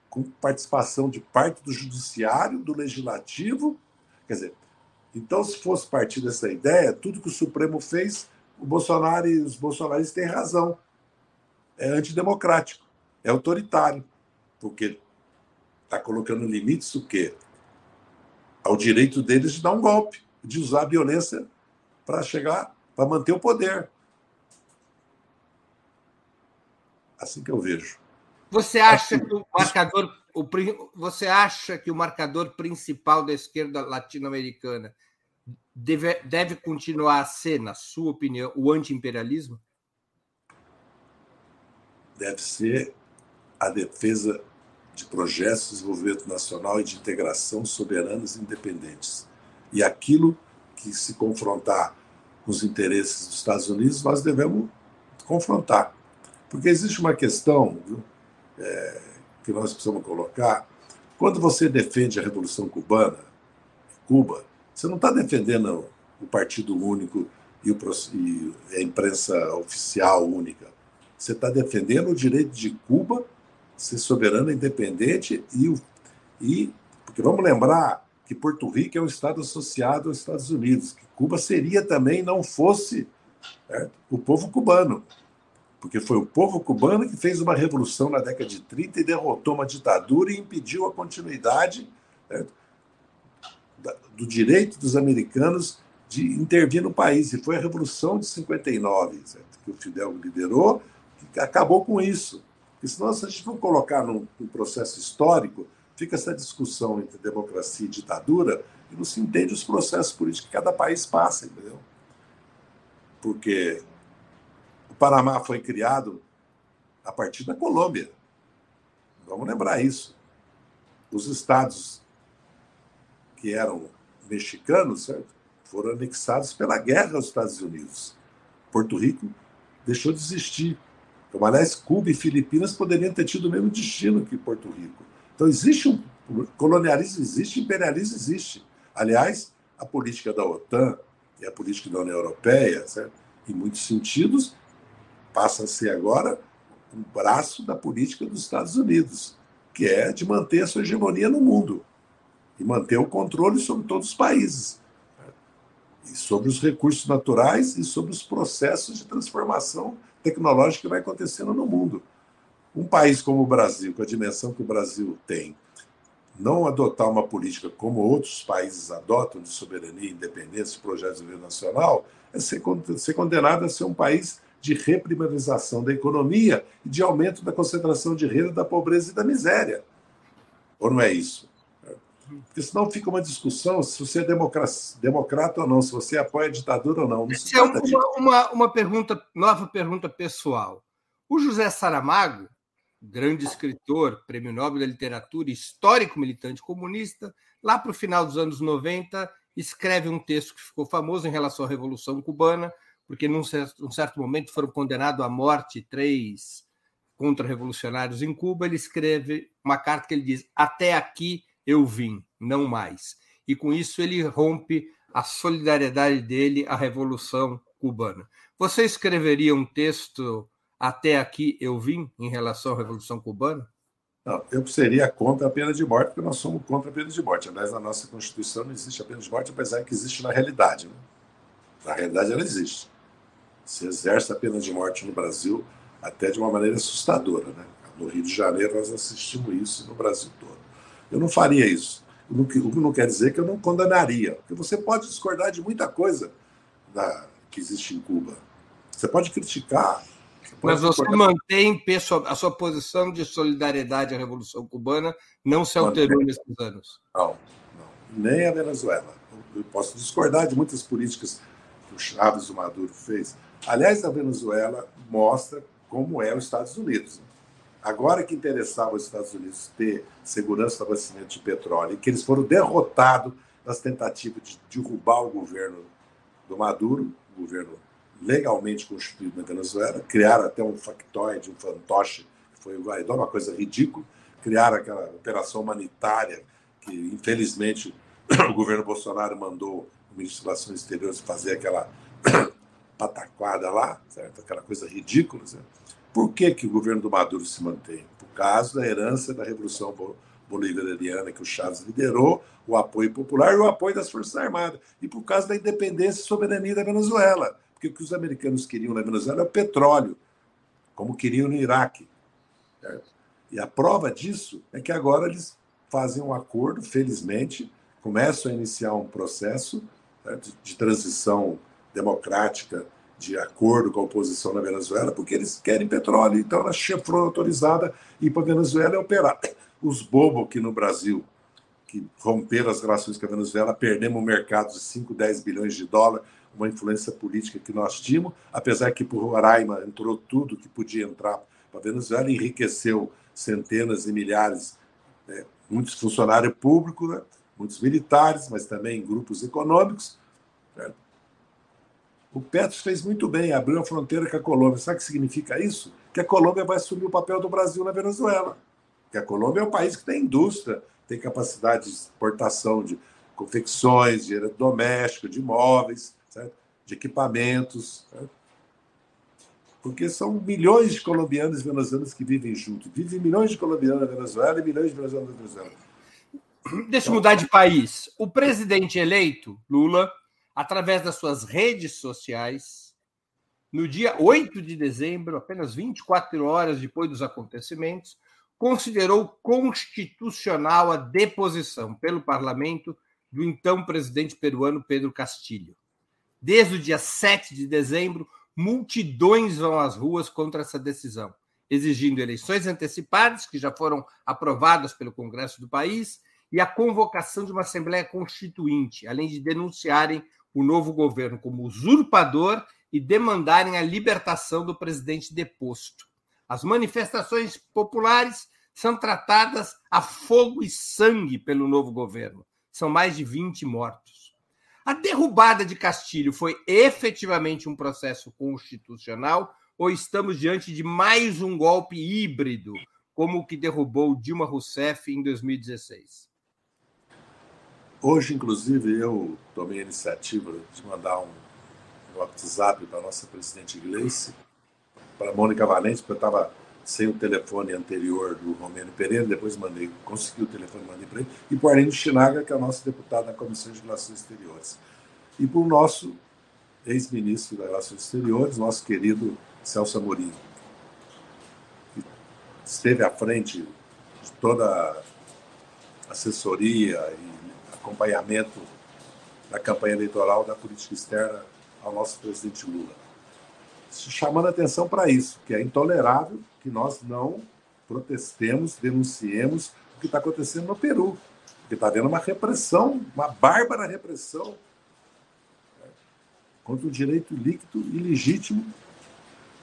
com participação de parte do judiciário, do legislativo. Quer dizer, então, se fosse partir dessa ideia, tudo que o Supremo fez, o Bolsonaro e os bolsonaristas têm razão. É antidemocrático, é autoritário, porque está colocando limites o quê? Ao direito deles de dar um golpe, de usar a violência para chegar, para manter o poder. Assim que eu vejo. Você acha que o marcador principal da esquerda latino-americana deve continuar a ser, na sua opinião, o anti-imperialismo? Deve ser a defesa de projetos de desenvolvimento nacional e de integração soberanos e independentes. E aquilo que se confrontar com os interesses dos Estados Unidos, nós devemos confrontar. Porque existe uma questão, viu, que nós precisamos colocar. Quando você defende a Revolução Cubana, Cuba, você não está defendendo o Partido Único e a imprensa oficial única. Você está defendendo o direito de Cuba ser soberana, independente, porque vamos lembrar que Porto Rico é um estado associado aos Estados Unidos, que Cuba seria também, não fosse, certo, o povo cubano, porque foi o povo cubano que fez uma revolução na década de 30 e derrotou uma ditadura e impediu a continuidade, certo, do direito dos americanos de intervir no país. E foi a Revolução de 59, certo, que o Fidel liderou, que acabou com isso. Porque senão, se a gente for colocar num processo histórico, fica essa discussão entre democracia e ditadura e não se entende os processos políticos que cada país passa, entendeu? Porque o Panamá foi criado a partir da Colômbia. Vamos lembrar isso. Os estados que eram mexicanos, certo, foram anexados pela guerra aos Estados Unidos. Porto Rico deixou de existir. Então, aliás, Cuba e Filipinas poderiam ter tido o mesmo destino que Porto Rico. Então, existe um colonialismo, existe imperialismo, existe. Aliás, a política da OTAN e a política da União Europeia, certo, em muitos sentidos, passa a ser agora um braço da política dos Estados Unidos, que é de manter a sua hegemonia no mundo e manter o controle sobre todos os países, e sobre os recursos naturais e sobre os processos de transformação tecnológica que vai acontecendo no mundo. Um país como o Brasil, com a dimensão que o Brasil tem, não adotar uma política como outros países adotam de soberania, independência, projetos de nível nacional, é ser condenado a ser um país de reprimarização da economia e de aumento da concentração de renda, da pobreza e da miséria. Ou não é isso? Porque senão fica uma discussão se você é democrata ou não, se você apoia a ditadura ou não. Isso é uma pergunta, nova pergunta pessoal. O José Saramago, grande escritor, prêmio Nobel da Literatura, histórico militante comunista, lá para o final dos anos 90, escreve um texto que ficou famoso em relação à Revolução Cubana, porque num certo momento foram condenados à morte 3 contra-revolucionários em Cuba. Ele escreve uma carta que ele diz: até aqui eu vim, não mais. E com isso ele rompe a solidariedade dele à Revolução Cubana. Você escreveria um texto até aqui eu vim em relação à Revolução Cubana? Não, eu seria contra a pena de morte, porque nós somos contra a pena de morte. Aliás, na nossa Constituição não existe a pena de morte, apesar que existe na realidade. Né? Na realidade ela existe. Se exerce a pena de morte no Brasil até de uma maneira assustadora. Né? No Rio de Janeiro nós assistimos isso, no Brasil todo. Eu não faria isso. O que não quer dizer que eu não condenaria. Porque você pode discordar de muita coisa que existe em Cuba. Você pode criticar. Você pode discordar. Mantém a sua posição de solidariedade à Revolução Cubana, não se alterou nesses anos? Não, não. Nem a Venezuela. Eu posso discordar de muitas políticas que o Chávez e o Maduro fez. Aliás, a Venezuela mostra como é os Estados Unidos. Agora que interessava aos Estados Unidos ter segurança do abastecimento de petróleo, e que eles foram derrotados nas tentativas de derrubar o governo do Maduro, o governo legalmente constituído na Venezuela, criaram até um factoide, um fantoche, que foi uma coisa ridícula, criaram aquela operação humanitária que, infelizmente, o governo Bolsonaro mandou o ministro das Relações Exteriores fazer aquela pataquada lá, certo? Aquela coisa ridícula, certo? Por que o governo do Maduro se mantém? Por causa da herança da Revolução Bolivariana que o Chávez liderou, o apoio popular e o apoio das Forças Armadas. E por causa da independência e soberania da Venezuela. Porque o que os americanos queriam na Venezuela era petróleo, como queriam no Iraque. Certo? E a prova disso é que agora eles fazem um acordo, felizmente, começam a iniciar um processo, certo, de transição democrática, de acordo com a oposição na Venezuela, porque eles querem petróleo. Então, a chefrona autorizada ir para a Venezuela é operar. Os bobos que no Brasil, que romperam as relações com a Venezuela, perdemos o mercado de 5, 10 bilhões de dólares, uma influência política que nós tínhamos, apesar que por Roraima entrou tudo que podia entrar para a Venezuela, enriqueceu centenas e milhares, né, muitos funcionários públicos, né, muitos militares, mas também grupos econômicos, né. O Petro fez muito bem, abriu a fronteira com a Colômbia. Sabe o que significa isso? Que a Colômbia vai assumir o papel do Brasil na Venezuela. Porque a Colômbia é um país que tem indústria, tem capacidade de exportação de confecções, de doméstico, de imóveis, certo? De equipamentos. Certo? Porque são milhões de colombianos e venezuelanos que vivem juntos. Vivem milhões de colombianos na Venezuela e milhões de venezuelanos na Venezuela. Deixa eu mudar de país. O presidente eleito, Lula, através das suas redes sociais, no dia 8 de dezembro, apenas 24 horas depois dos acontecimentos, considerou constitucional a deposição pelo parlamento do então presidente peruano Pedro Castillo. Desde o dia 7 de dezembro, multidões vão às ruas contra essa decisão, exigindo eleições antecipadas, que já foram aprovadas pelo Congresso do país, e a convocação de uma Assembleia Constituinte, além de denunciarem o novo governo como usurpador e demandarem a libertação do presidente deposto. As manifestações populares são tratadas a fogo e sangue pelo novo governo. São mais de 20 mortos. A derrubada de Castillo foi efetivamente um processo constitucional ou estamos diante de mais um golpe híbrido, como o que derrubou Dilma Rousseff em 2016? Hoje, inclusive, eu tomei a iniciativa de mandar um WhatsApp para a nossa presidente Gleisi, para a Mônica Valente, porque eu estava sem o telefone anterior do Romero Pereira, depois mandei, consegui o telefone, mandei para ele, e para o Arlindo Chinaga, que é o nosso deputado na Comissão de Relações Exteriores. E para o nosso ex-ministro das Relações Exteriores, nosso querido Celso Amorim, que esteve à frente de toda assessoria e acompanhamento da campanha eleitoral, da política externa ao nosso presidente Lula. Chamando a atenção para isso, que é intolerável que nós não protestemos, denunciemos o que está acontecendo no Peru, porque está havendo uma repressão, uma bárbara repressão contra o direito líquido e legítimo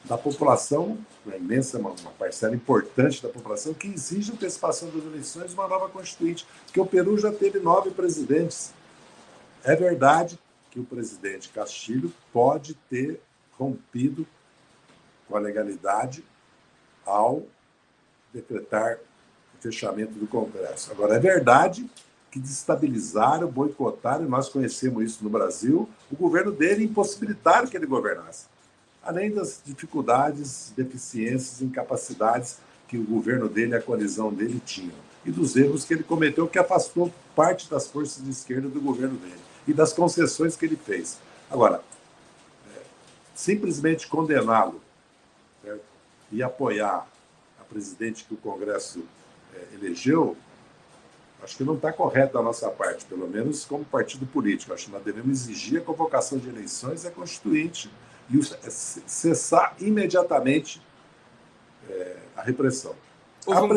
da população, uma imensa, uma parcela importante da população, que exige a antecipação das eleições e uma nova constituinte, porque o Peru já teve 9 presidentes. É verdade que o presidente Castilho pode ter rompido com a legalidade ao decretar o fechamento do Congresso. Agora, é verdade que destabilizaram, boicotaram, e nós conhecemos isso no Brasil, o governo dele, impossibilitaram que ele governasse. Além das dificuldades, deficiências, incapacidades que o governo dele, a coalizão dele tinham, e dos erros que ele cometeu, que afastou parte das forças de esquerda do governo dele e das concessões que ele fez. Agora, simplesmente condená-lo e apoiar a presidente que o Congresso elegeu, acho que não está correto da nossa parte, pelo menos como partido político. Acho que nós devemos exigir a convocação de eleições e a constituinte, e cessar imediatamente a repressão. Houve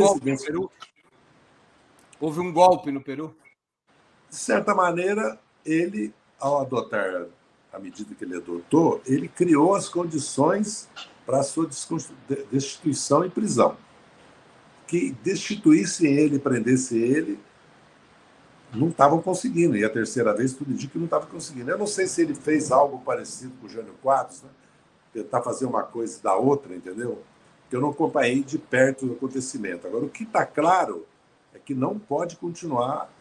um golpe no Peru? De certa maneira, ele, ao adotar a medida que ele adotou, ele criou as condições para a sua destituição e prisão. Que destituísse ele, prendesse ele, não estavam conseguindo. E a terceira vez, tudo indica que não estava conseguindo. Eu não sei se ele fez algo parecido com o Jânio Quadros, né? Tentar fazer uma coisa da outra, entendeu? Porque eu não acompanhei de perto o acontecimento. Agora, o que está claro é que não pode continuar,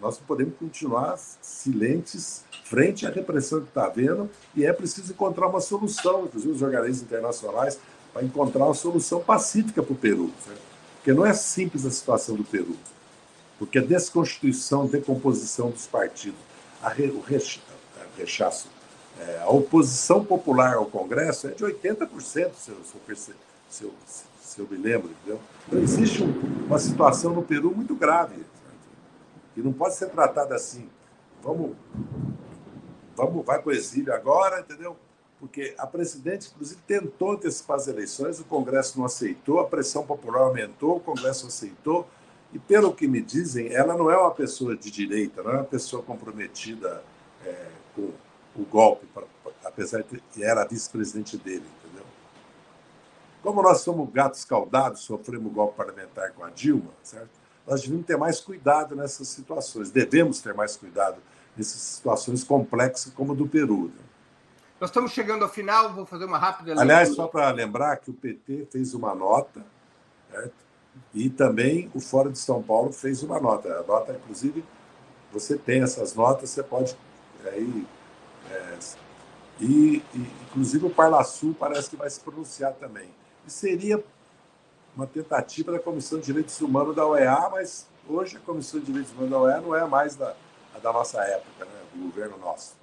nós não podemos continuar silentes frente à repressão que está havendo, e é preciso encontrar uma solução, inclusive os organismos internacionais, para encontrar uma solução pacífica para o Peru, certo? Porque não é simples a situação do Peru. Porque a desconstituição, decomposição dos partidos, o rechaço, a oposição popular ao Congresso é de 80%, se eu me lembro. Entendeu? Então, existe uma situação no Peru muito grave, certo? E não pode ser tratada assim. Vamos vai para o exílio agora, entendeu? Porque a presidente, inclusive, tentou antecipar as eleições, o Congresso não aceitou, a pressão popular aumentou, o Congresso aceitou. E, pelo que me dizem, ela não é uma pessoa de direita, não é uma pessoa comprometida com o golpe, apesar de que era vice-presidente dele, entendeu? Como nós somos gatos caldados, sofremos golpe parlamentar com a Dilma, certo? Nós devemos ter mais cuidado nessas situações, devemos ter mais cuidado nessas situações complexas como a do Peru, né? Nós estamos chegando ao final, vou fazer uma rápida leitura. Aliás, só para lembrar que o PT fez uma nota, certo? E também o Fórum de São Paulo fez uma nota. A nota, inclusive, você tem essas notas, você pode... inclusive, o Parlasul parece que vai se pronunciar também. E seria uma tentativa da Comissão de Direitos Humanos da OEA, mas hoje a Comissão de Direitos Humanos da OEA não é mais da nossa época, né? Do governo nosso,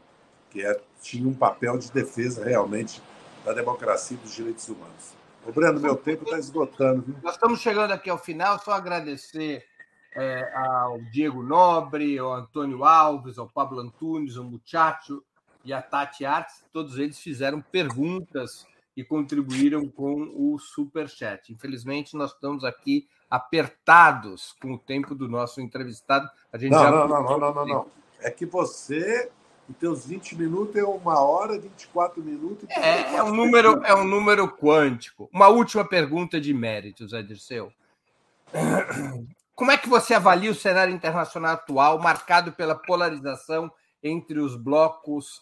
que tinha um papel de defesa, realmente, da democracia e dos direitos humanos. Ô, Breno, meu tempo está esgotando, viu? Nós estamos chegando aqui ao final, só agradecer ao Diego Nobre, ao Antônio Alves, ao Pablo Antunes, ao Muchacho e à Tati Artes. Todos eles fizeram perguntas e contribuíram com o Superchat. Infelizmente, nós estamos aqui apertados com o tempo do nosso entrevistado. A gente não. É que você... Então, os 20 minutos é 1 hora, 24 minutos... É um número quântico. Uma última pergunta de mérito, José Dirceu. Como é que você avalia o cenário internacional atual, marcado pela polarização entre os blocos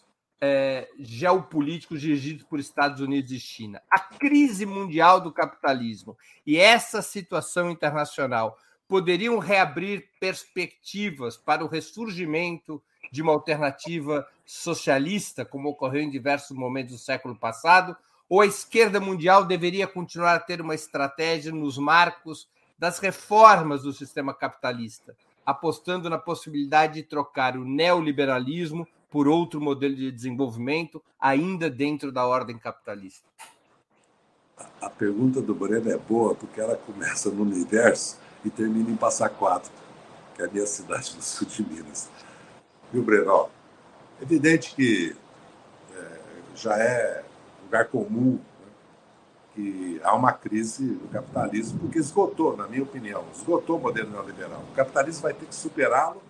geopolíticos dirigidos por Estados Unidos e China? A crise mundial do capitalismo e essa situação internacional poderiam reabrir perspectivas para o ressurgimento de uma alternativa socialista, como ocorreu em diversos momentos do século passado, ou a esquerda mundial deveria continuar a ter uma estratégia nos marcos das reformas do sistema capitalista, apostando na possibilidade de trocar o neoliberalismo por outro modelo de desenvolvimento, ainda dentro da ordem capitalista? A pergunta do Breno é boa, porque ela começa no universo e termina em Passa Quatro. que é a minha cidade do sul de Minas. Viu, Breno? É evidente que já é lugar comum, né, que há uma crise no capitalismo, porque esgotou, na minha opinião, esgotou o modelo neoliberal. O capitalismo vai ter que superá-lo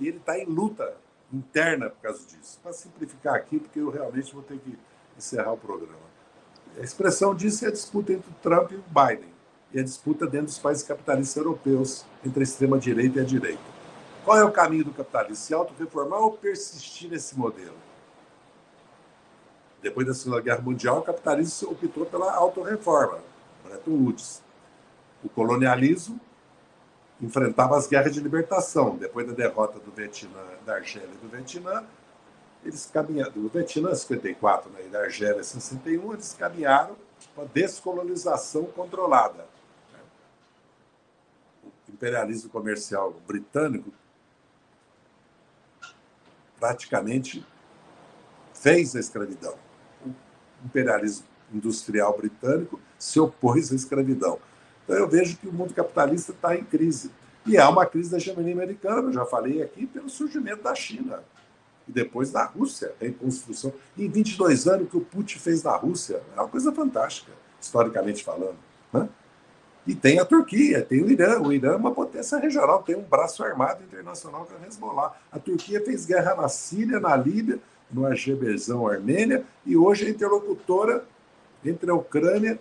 e ele está em luta interna por causa disso. Para simplificar aqui, porque eu realmente vou ter que encerrar o programa. A expressão disso é a disputa entre o Trump e o Biden, e a disputa dentro dos países capitalistas europeus, entre a extrema-direita e a direita. Qual é o caminho do capitalismo? Se autorreformar ou persistir nesse modelo? Depois da Segunda Guerra Mundial, o capitalismo optou pela autorreforma, Bretton Woods. O colonialismo enfrentava as guerras de libertação. Depois da derrota do Vietnã, da Argélia e do Vietnã, eles caminharam, do Vietnã em 54, né, e da Argélia em 61, eles caminharam para a descolonização controlada. O imperialismo comercial britânico praticamente fez a escravidão. O imperialismo industrial britânico se opôs à escravidão. Então eu vejo que o mundo capitalista está em crise. E há uma crise da hegemonia americana, eu já falei aqui, pelo surgimento da China. E depois da Rússia, a reconstrução. Em 22 anos, o que o Putin fez na Rússia é uma coisa fantástica, historicamente falando, né? E tem a Turquia, tem o Irã. O Irã é uma potência regional, tem um braço armado internacional que é Hezbollah. A Turquia fez guerra na Síria, na Líbia, no Azerbaijão, Armênia, e hoje é interlocutora entre a Ucrânia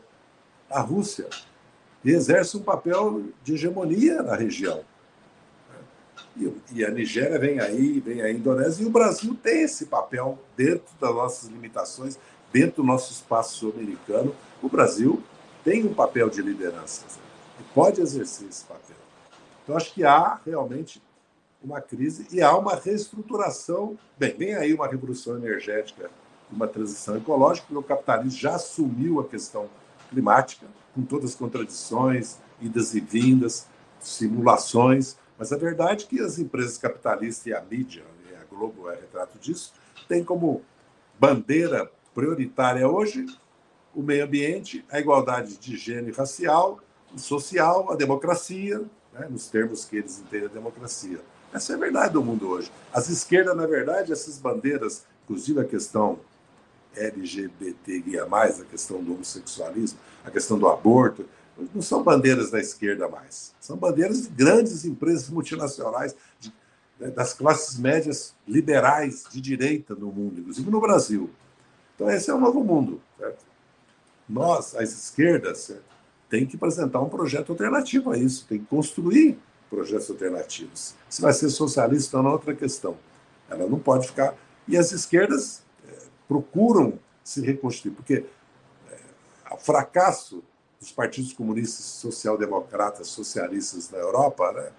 e a Rússia. E exerce um papel de hegemonia na região. E a Nigéria vem aí a Indonésia, e o Brasil tem esse papel dentro das nossas limitações, dentro do nosso espaço americano. O Brasil tem um papel de liderança e pode exercer esse papel. Então, acho que há realmente uma crise e há uma reestruturação. Bem, vem aí uma revolução energética, uma transição ecológica, porque o capitalismo já assumiu a questão climática, com todas as contradições, idas e vindas, simulações. Mas a verdade é que as empresas capitalistas e a mídia, e a Globo é retrato disso, tem como bandeira prioritária hoje o meio ambiente, a igualdade de gênero racial, o social, a democracia, né, nos termos que eles entendem a democracia. Essa é a verdade do mundo hoje. As esquerdas, na verdade, essas bandeiras, inclusive a questão LGBT, a questão do homossexualismo, a questão do aborto, não são bandeiras da esquerda mais. São bandeiras de grandes empresas multinacionais, das classes médias liberais de direita no mundo, inclusive no Brasil. Então, esse é o novo mundo, certo? Nós, as esquerdas, certo, tem que apresentar um projeto alternativo a isso, tem que construir projetos alternativos. Se vai ser socialista, não é outra questão. Ela não pode ficar... E as esquerdas procuram se reconstruir, porque o fracasso dos partidos comunistas, social-democratas, socialistas na Europa, né?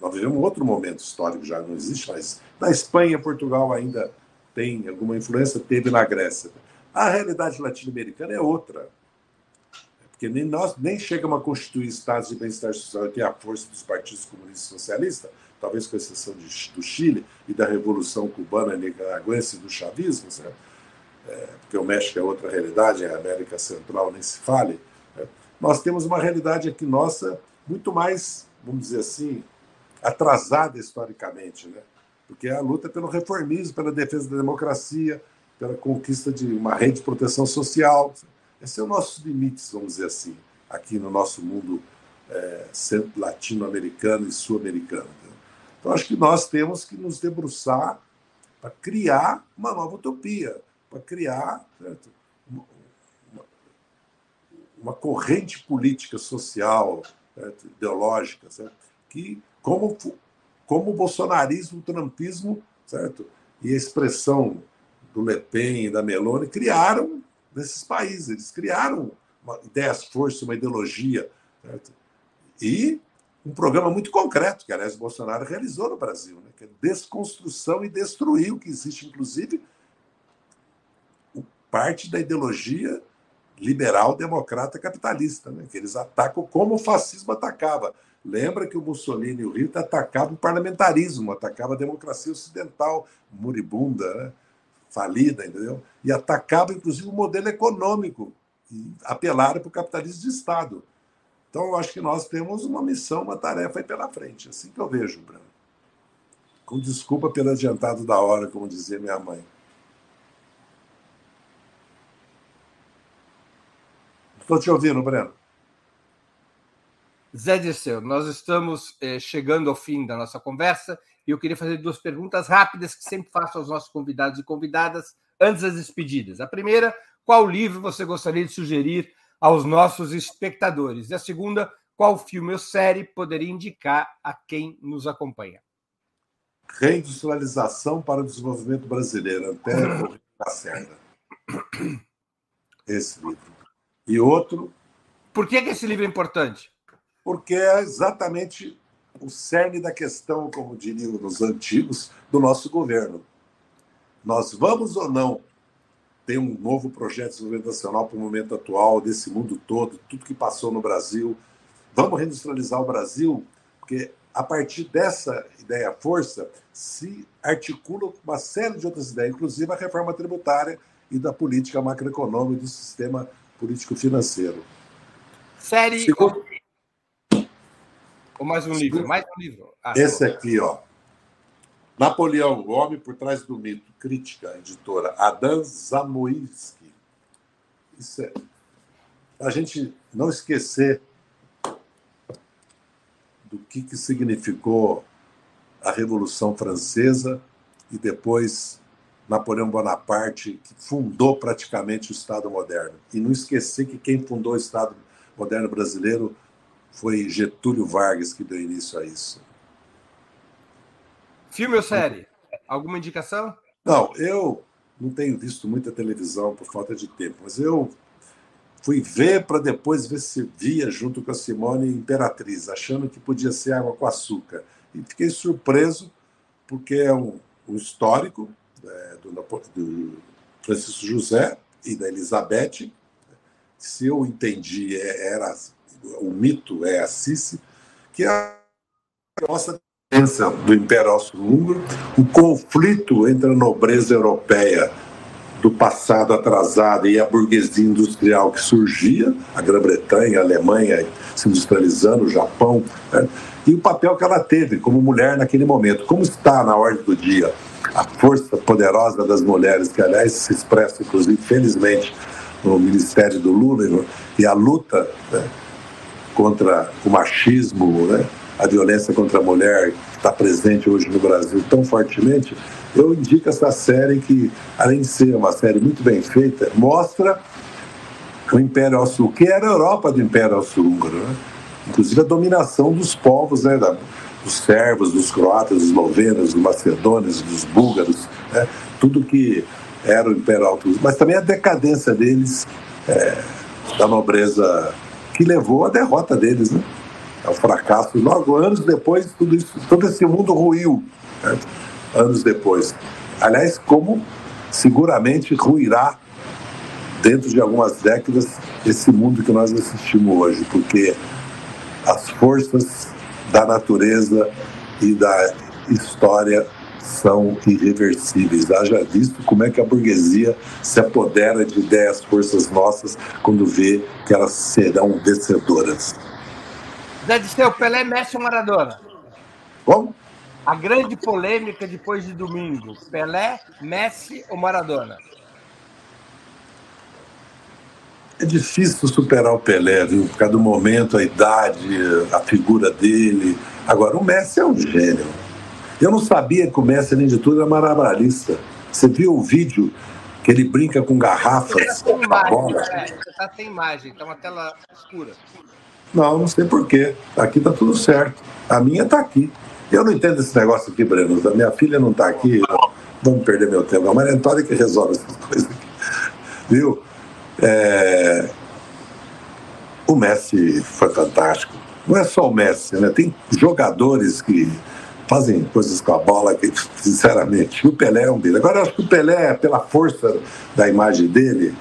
Nós vivemos um outro momento histórico, já não existe, mas na Espanha, Portugal ainda tem alguma influência, teve na Grécia. A realidade latino-americana é outra, porque nem nós nem chegamos a constituir estados de bem-estar social que é a força dos partidos comunistas e socialistas, talvez com exceção do Chile e da Revolução Cubana, Nicaragüense e do chavismo, certo? Porque o México é outra realidade, a América Central nem se fale, nós temos uma realidade aqui nossa muito mais, vamos dizer assim, atrasada historicamente, né? Porque é a luta pelo reformismo, pela defesa da democracia, pela conquista de uma rede de proteção social. Esses são nossos limites, vamos dizer assim, aqui no nosso mundo latino-americano e sul-americano. Então, acho que nós temos que nos debruçar para criar uma nova utopia, para criar, certo, uma corrente política, social, certo, ideológica, certo, que, como o bolsonarismo, o trumpismo, certo, e a expressão do Le Pen e da Meloni criaram nesses países. Eles criaram uma ideia, força, uma ideologia, certo, e um programa muito concreto que, aliás, o Bolsonaro realizou no Brasil, né, que é desconstrução e destruir o que existe, inclusive, parte da ideologia liberal, democrata, capitalista, né? Que eles atacam como o fascismo atacava. Lembra que o Mussolini e o Hitler atacavam o parlamentarismo, atacavam a democracia ocidental, moribunda, né? Falida, entendeu? E atacavam, inclusive, o modelo econômico, e apelaram para o capitalismo de Estado. Então, eu acho que nós temos uma missão, uma tarefa aí pela frente. Assim que eu vejo, Breno. Com desculpa pelo adiantado da hora, como dizia minha mãe. Estou te ouvindo, Breno. Zé Dirceu, nós estamos chegando ao fim da nossa conversa e eu queria fazer duas perguntas rápidas que sempre faço aos nossos convidados e convidadas antes das despedidas. A primeira, qual livro você gostaria de sugerir aos nossos espectadores? E a segunda, qual filme ou série poderia indicar a quem nos acompanha? Reindustrialização para o Desenvolvimento Brasileiro, Antero Lacerda. Esse livro. E outro... Por que esse livro é importante? Porque é exatamente o cerne da questão, como diriam os antigos, do nosso governo. Nós vamos ou não ter um novo projeto de desenvolvimento nacional para o momento atual, desse mundo todo, tudo que passou no Brasil? Vamos reindustrializar o Brasil? Porque a partir dessa ideia-força se articula uma série de outras ideias, inclusive a reforma tributária e da política macroeconômica e do sistema político-financeiro. Série... Segundo... Ou mais um livro? Mais um livro. Ah, esse aqui, ó. Napoleão, o Homem por Trás do Mito. Crítica, editora. Adam Zamoyski. Isso é... A gente não esquecer do que significou a Revolução Francesa e depois Napoleão Bonaparte, que fundou praticamente o Estado moderno. E não esquecer que quem fundou o Estado moderno brasileiro foi Getúlio Vargas que deu início a isso. Filme ou série? Alguma indicação? Não, eu não tenho visto muita televisão por falta de tempo, mas eu fui ver para depois ver se via junto com a Simone Imperatriz, achando que podia ser Água com Açúcar. E fiquei surpreso, porque é um histórico do Francisco José e da Elizabeth. Se eu entendi, era... O mito é a Assisi, que é a nossa presença do Império Austro-Húngaro, o conflito entre a nobreza europeia do passado atrasado e a burguesia industrial que surgia, a Grã-Bretanha, a Alemanha se industrializando, o Japão, né? E o papel que ela teve como mulher naquele momento. Como está na ordem do dia a força poderosa das mulheres, que, aliás, se expressa, inclusive, felizmente, no Ministério do Lula, e a luta... Né? Contra o machismo, né? A violência contra a mulher que está presente hoje no Brasil tão fortemente, eu indico essa série que, além de ser uma série muito bem feita, mostra o Império Austro-Húngaro, que era a Europa do Império Austro-Húngaro, né? Inclusive a dominação dos povos, né? Dos sérvios, dos croatas, dos eslovenos, dos macedônios, dos búlgaros, né? Tudo que era o Império Austro-Húngaro, mas também a decadência deles, da nobreza, que levou à derrota deles, né? Ao fracasso. Logo, anos depois, tudo isso, todo esse mundo ruiu, né? Anos depois. Aliás, como seguramente ruirá dentro de algumas décadas esse mundo que nós assistimos hoje, porque as forças da natureza e da história são irreversíveis. Haja visto como é que a burguesia se apodera de ideias, forças nossas, quando vê que elas serão vencedoras. Zé Dirceu, Pelé, Messi ou Maradona? Como? A grande polêmica depois de domingo. Pelé, Messi ou Maradona? É difícil superar o Pelé, viu? Por causa do momento, a idade, a figura dele. Agora, o Messi é um gênio. Eu não sabia que o Messi, além de tudo, era marabarista. Você viu o vídeo que ele brinca com garrafas? Você está sem imagem, está uma tela escura. Não, não sei porquê. Aqui está tudo certo. A minha está aqui. Eu não entendo esse negócio aqui, Breno. A minha filha não está aqui. Vamos perder meu tempo. A Maria Antônia que resolve essas coisas aqui. Viu? O Messi foi fantástico. Não é só o Messi, né? Tem jogadores que fazem coisas com a bola que, sinceramente, o Pelé é um deles. Agora, eu acho que o Pelé, pela força da imagem dele,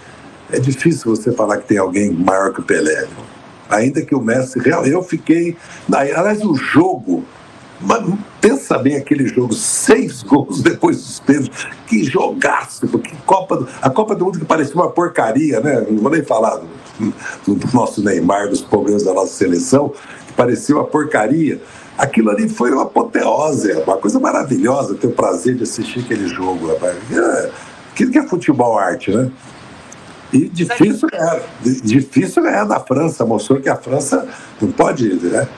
é difícil você falar que tem alguém maior que o Pelé. Ainda que o Messi... Eu fiquei... Aliás, o jogo Mas pensa bem aquele jogo, 6 gols depois dos pênaltis, que jogaço, que a Copa do Mundo que parecia uma porcaria, né? Não vou nem falar do nosso Neymar, dos problemas da nossa seleção, que parecia uma porcaria. Aquilo ali foi uma apoteose, uma coisa maravilhosa, ter o prazer de assistir aquele jogo, rapaz. Aquilo que é futebol arte, né? E difícil ganhar da França, mostrou que a França não pode ir, né?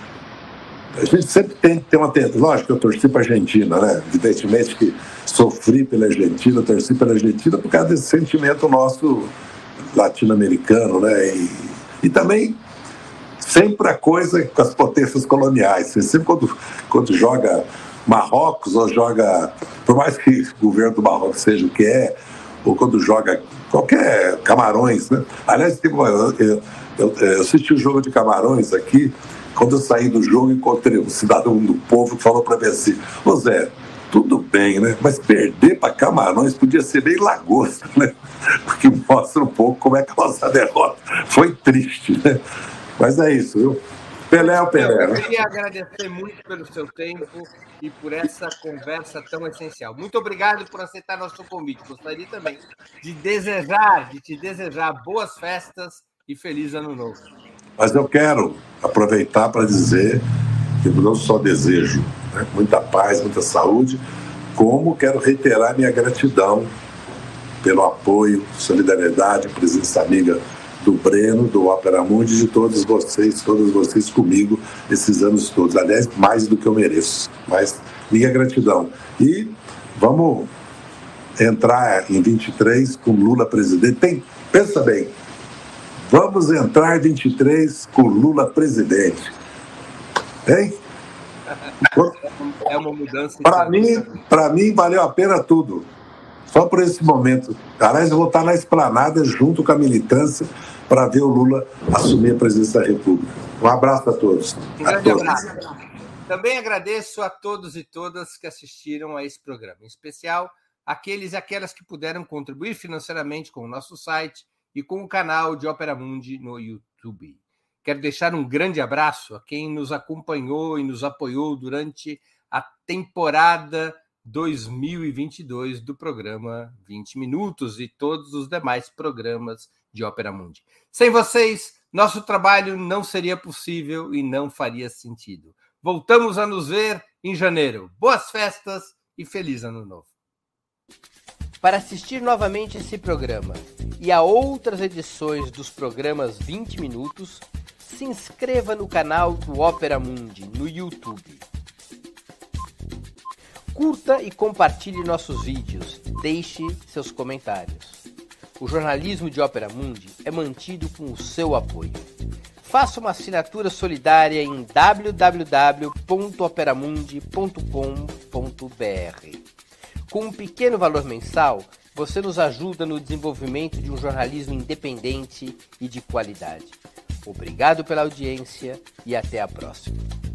A gente sempre tem que ter uma tendência. Lógico que eu torci para a Argentina, né? Evidentemente que sofri pela Argentina, torci pela Argentina por causa desse sentimento nosso latino-americano, né? E também sempre a coisa com as potências coloniais. Você sempre quando joga Marrocos ou joga... Por mais que o governo do Marrocos seja o que é, ou quando joga qualquer Camarões, né? Aliás, eu assisti o jogo de Camarões aqui. Quando eu saí do jogo, encontrei um cidadão do povo que falou para mim assim: "Ô Zé, tudo bem, né? Mas perder para Camarões podia ser bem lagosta, né?" Porque mostra um pouco como é que a nossa derrota foi triste, né? Mas é isso, viu? Pelé é o Pelé. Eu queria agradecer muito pelo seu tempo e por essa conversa tão essencial. Muito obrigado por aceitar nosso convite. Gostaria também de te desejar boas festas e feliz ano novo. Mas eu quero aproveitar para dizer que não só desejo, né, muita paz, muita saúde, como quero reiterar minha gratidão pelo apoio, solidariedade, presença amiga do Breno, do Ópera Mundi, de todas vocês comigo esses anos todos. Aliás, mais do que eu mereço, mas minha gratidão. E vamos entrar em 23 com Lula presidente. Pensa bem. Vamos entrar 23 com Lula presidente. Hein? É uma mudança. Para mim, valeu a pena tudo. Só por esse momento. Aliás, eu vou estar na esplanada junto com a militância para ver o Lula assumir a presidência da República. Um abraço a todos. Um grande abraço. Também agradeço a todos e todas que assistiram a esse programa. Em especial, aqueles e aquelas que puderam contribuir financeiramente com o nosso site e com o canal de Ópera Mundi no YouTube. Quero deixar um grande abraço a quem nos acompanhou e nos apoiou durante a temporada 2022 do programa 20 Minutos e todos os demais programas de Ópera Mundi. Sem vocês, nosso trabalho não seria possível e não faria sentido. Voltamos a nos ver em janeiro. Boas festas e feliz ano novo. Para assistir novamente esse programa e a outras edições dos programas 20 Minutos, se inscreva no canal do Ópera Mundi no YouTube. Curta e compartilhe nossos vídeos, deixe seus comentários. O jornalismo de Ópera Mundi é mantido com o seu apoio. Faça uma assinatura solidária em www.operamundi.com.br. Com um pequeno valor mensal, você nos ajuda no desenvolvimento de um jornalismo independente e de qualidade. Obrigado pela audiência e até a próxima.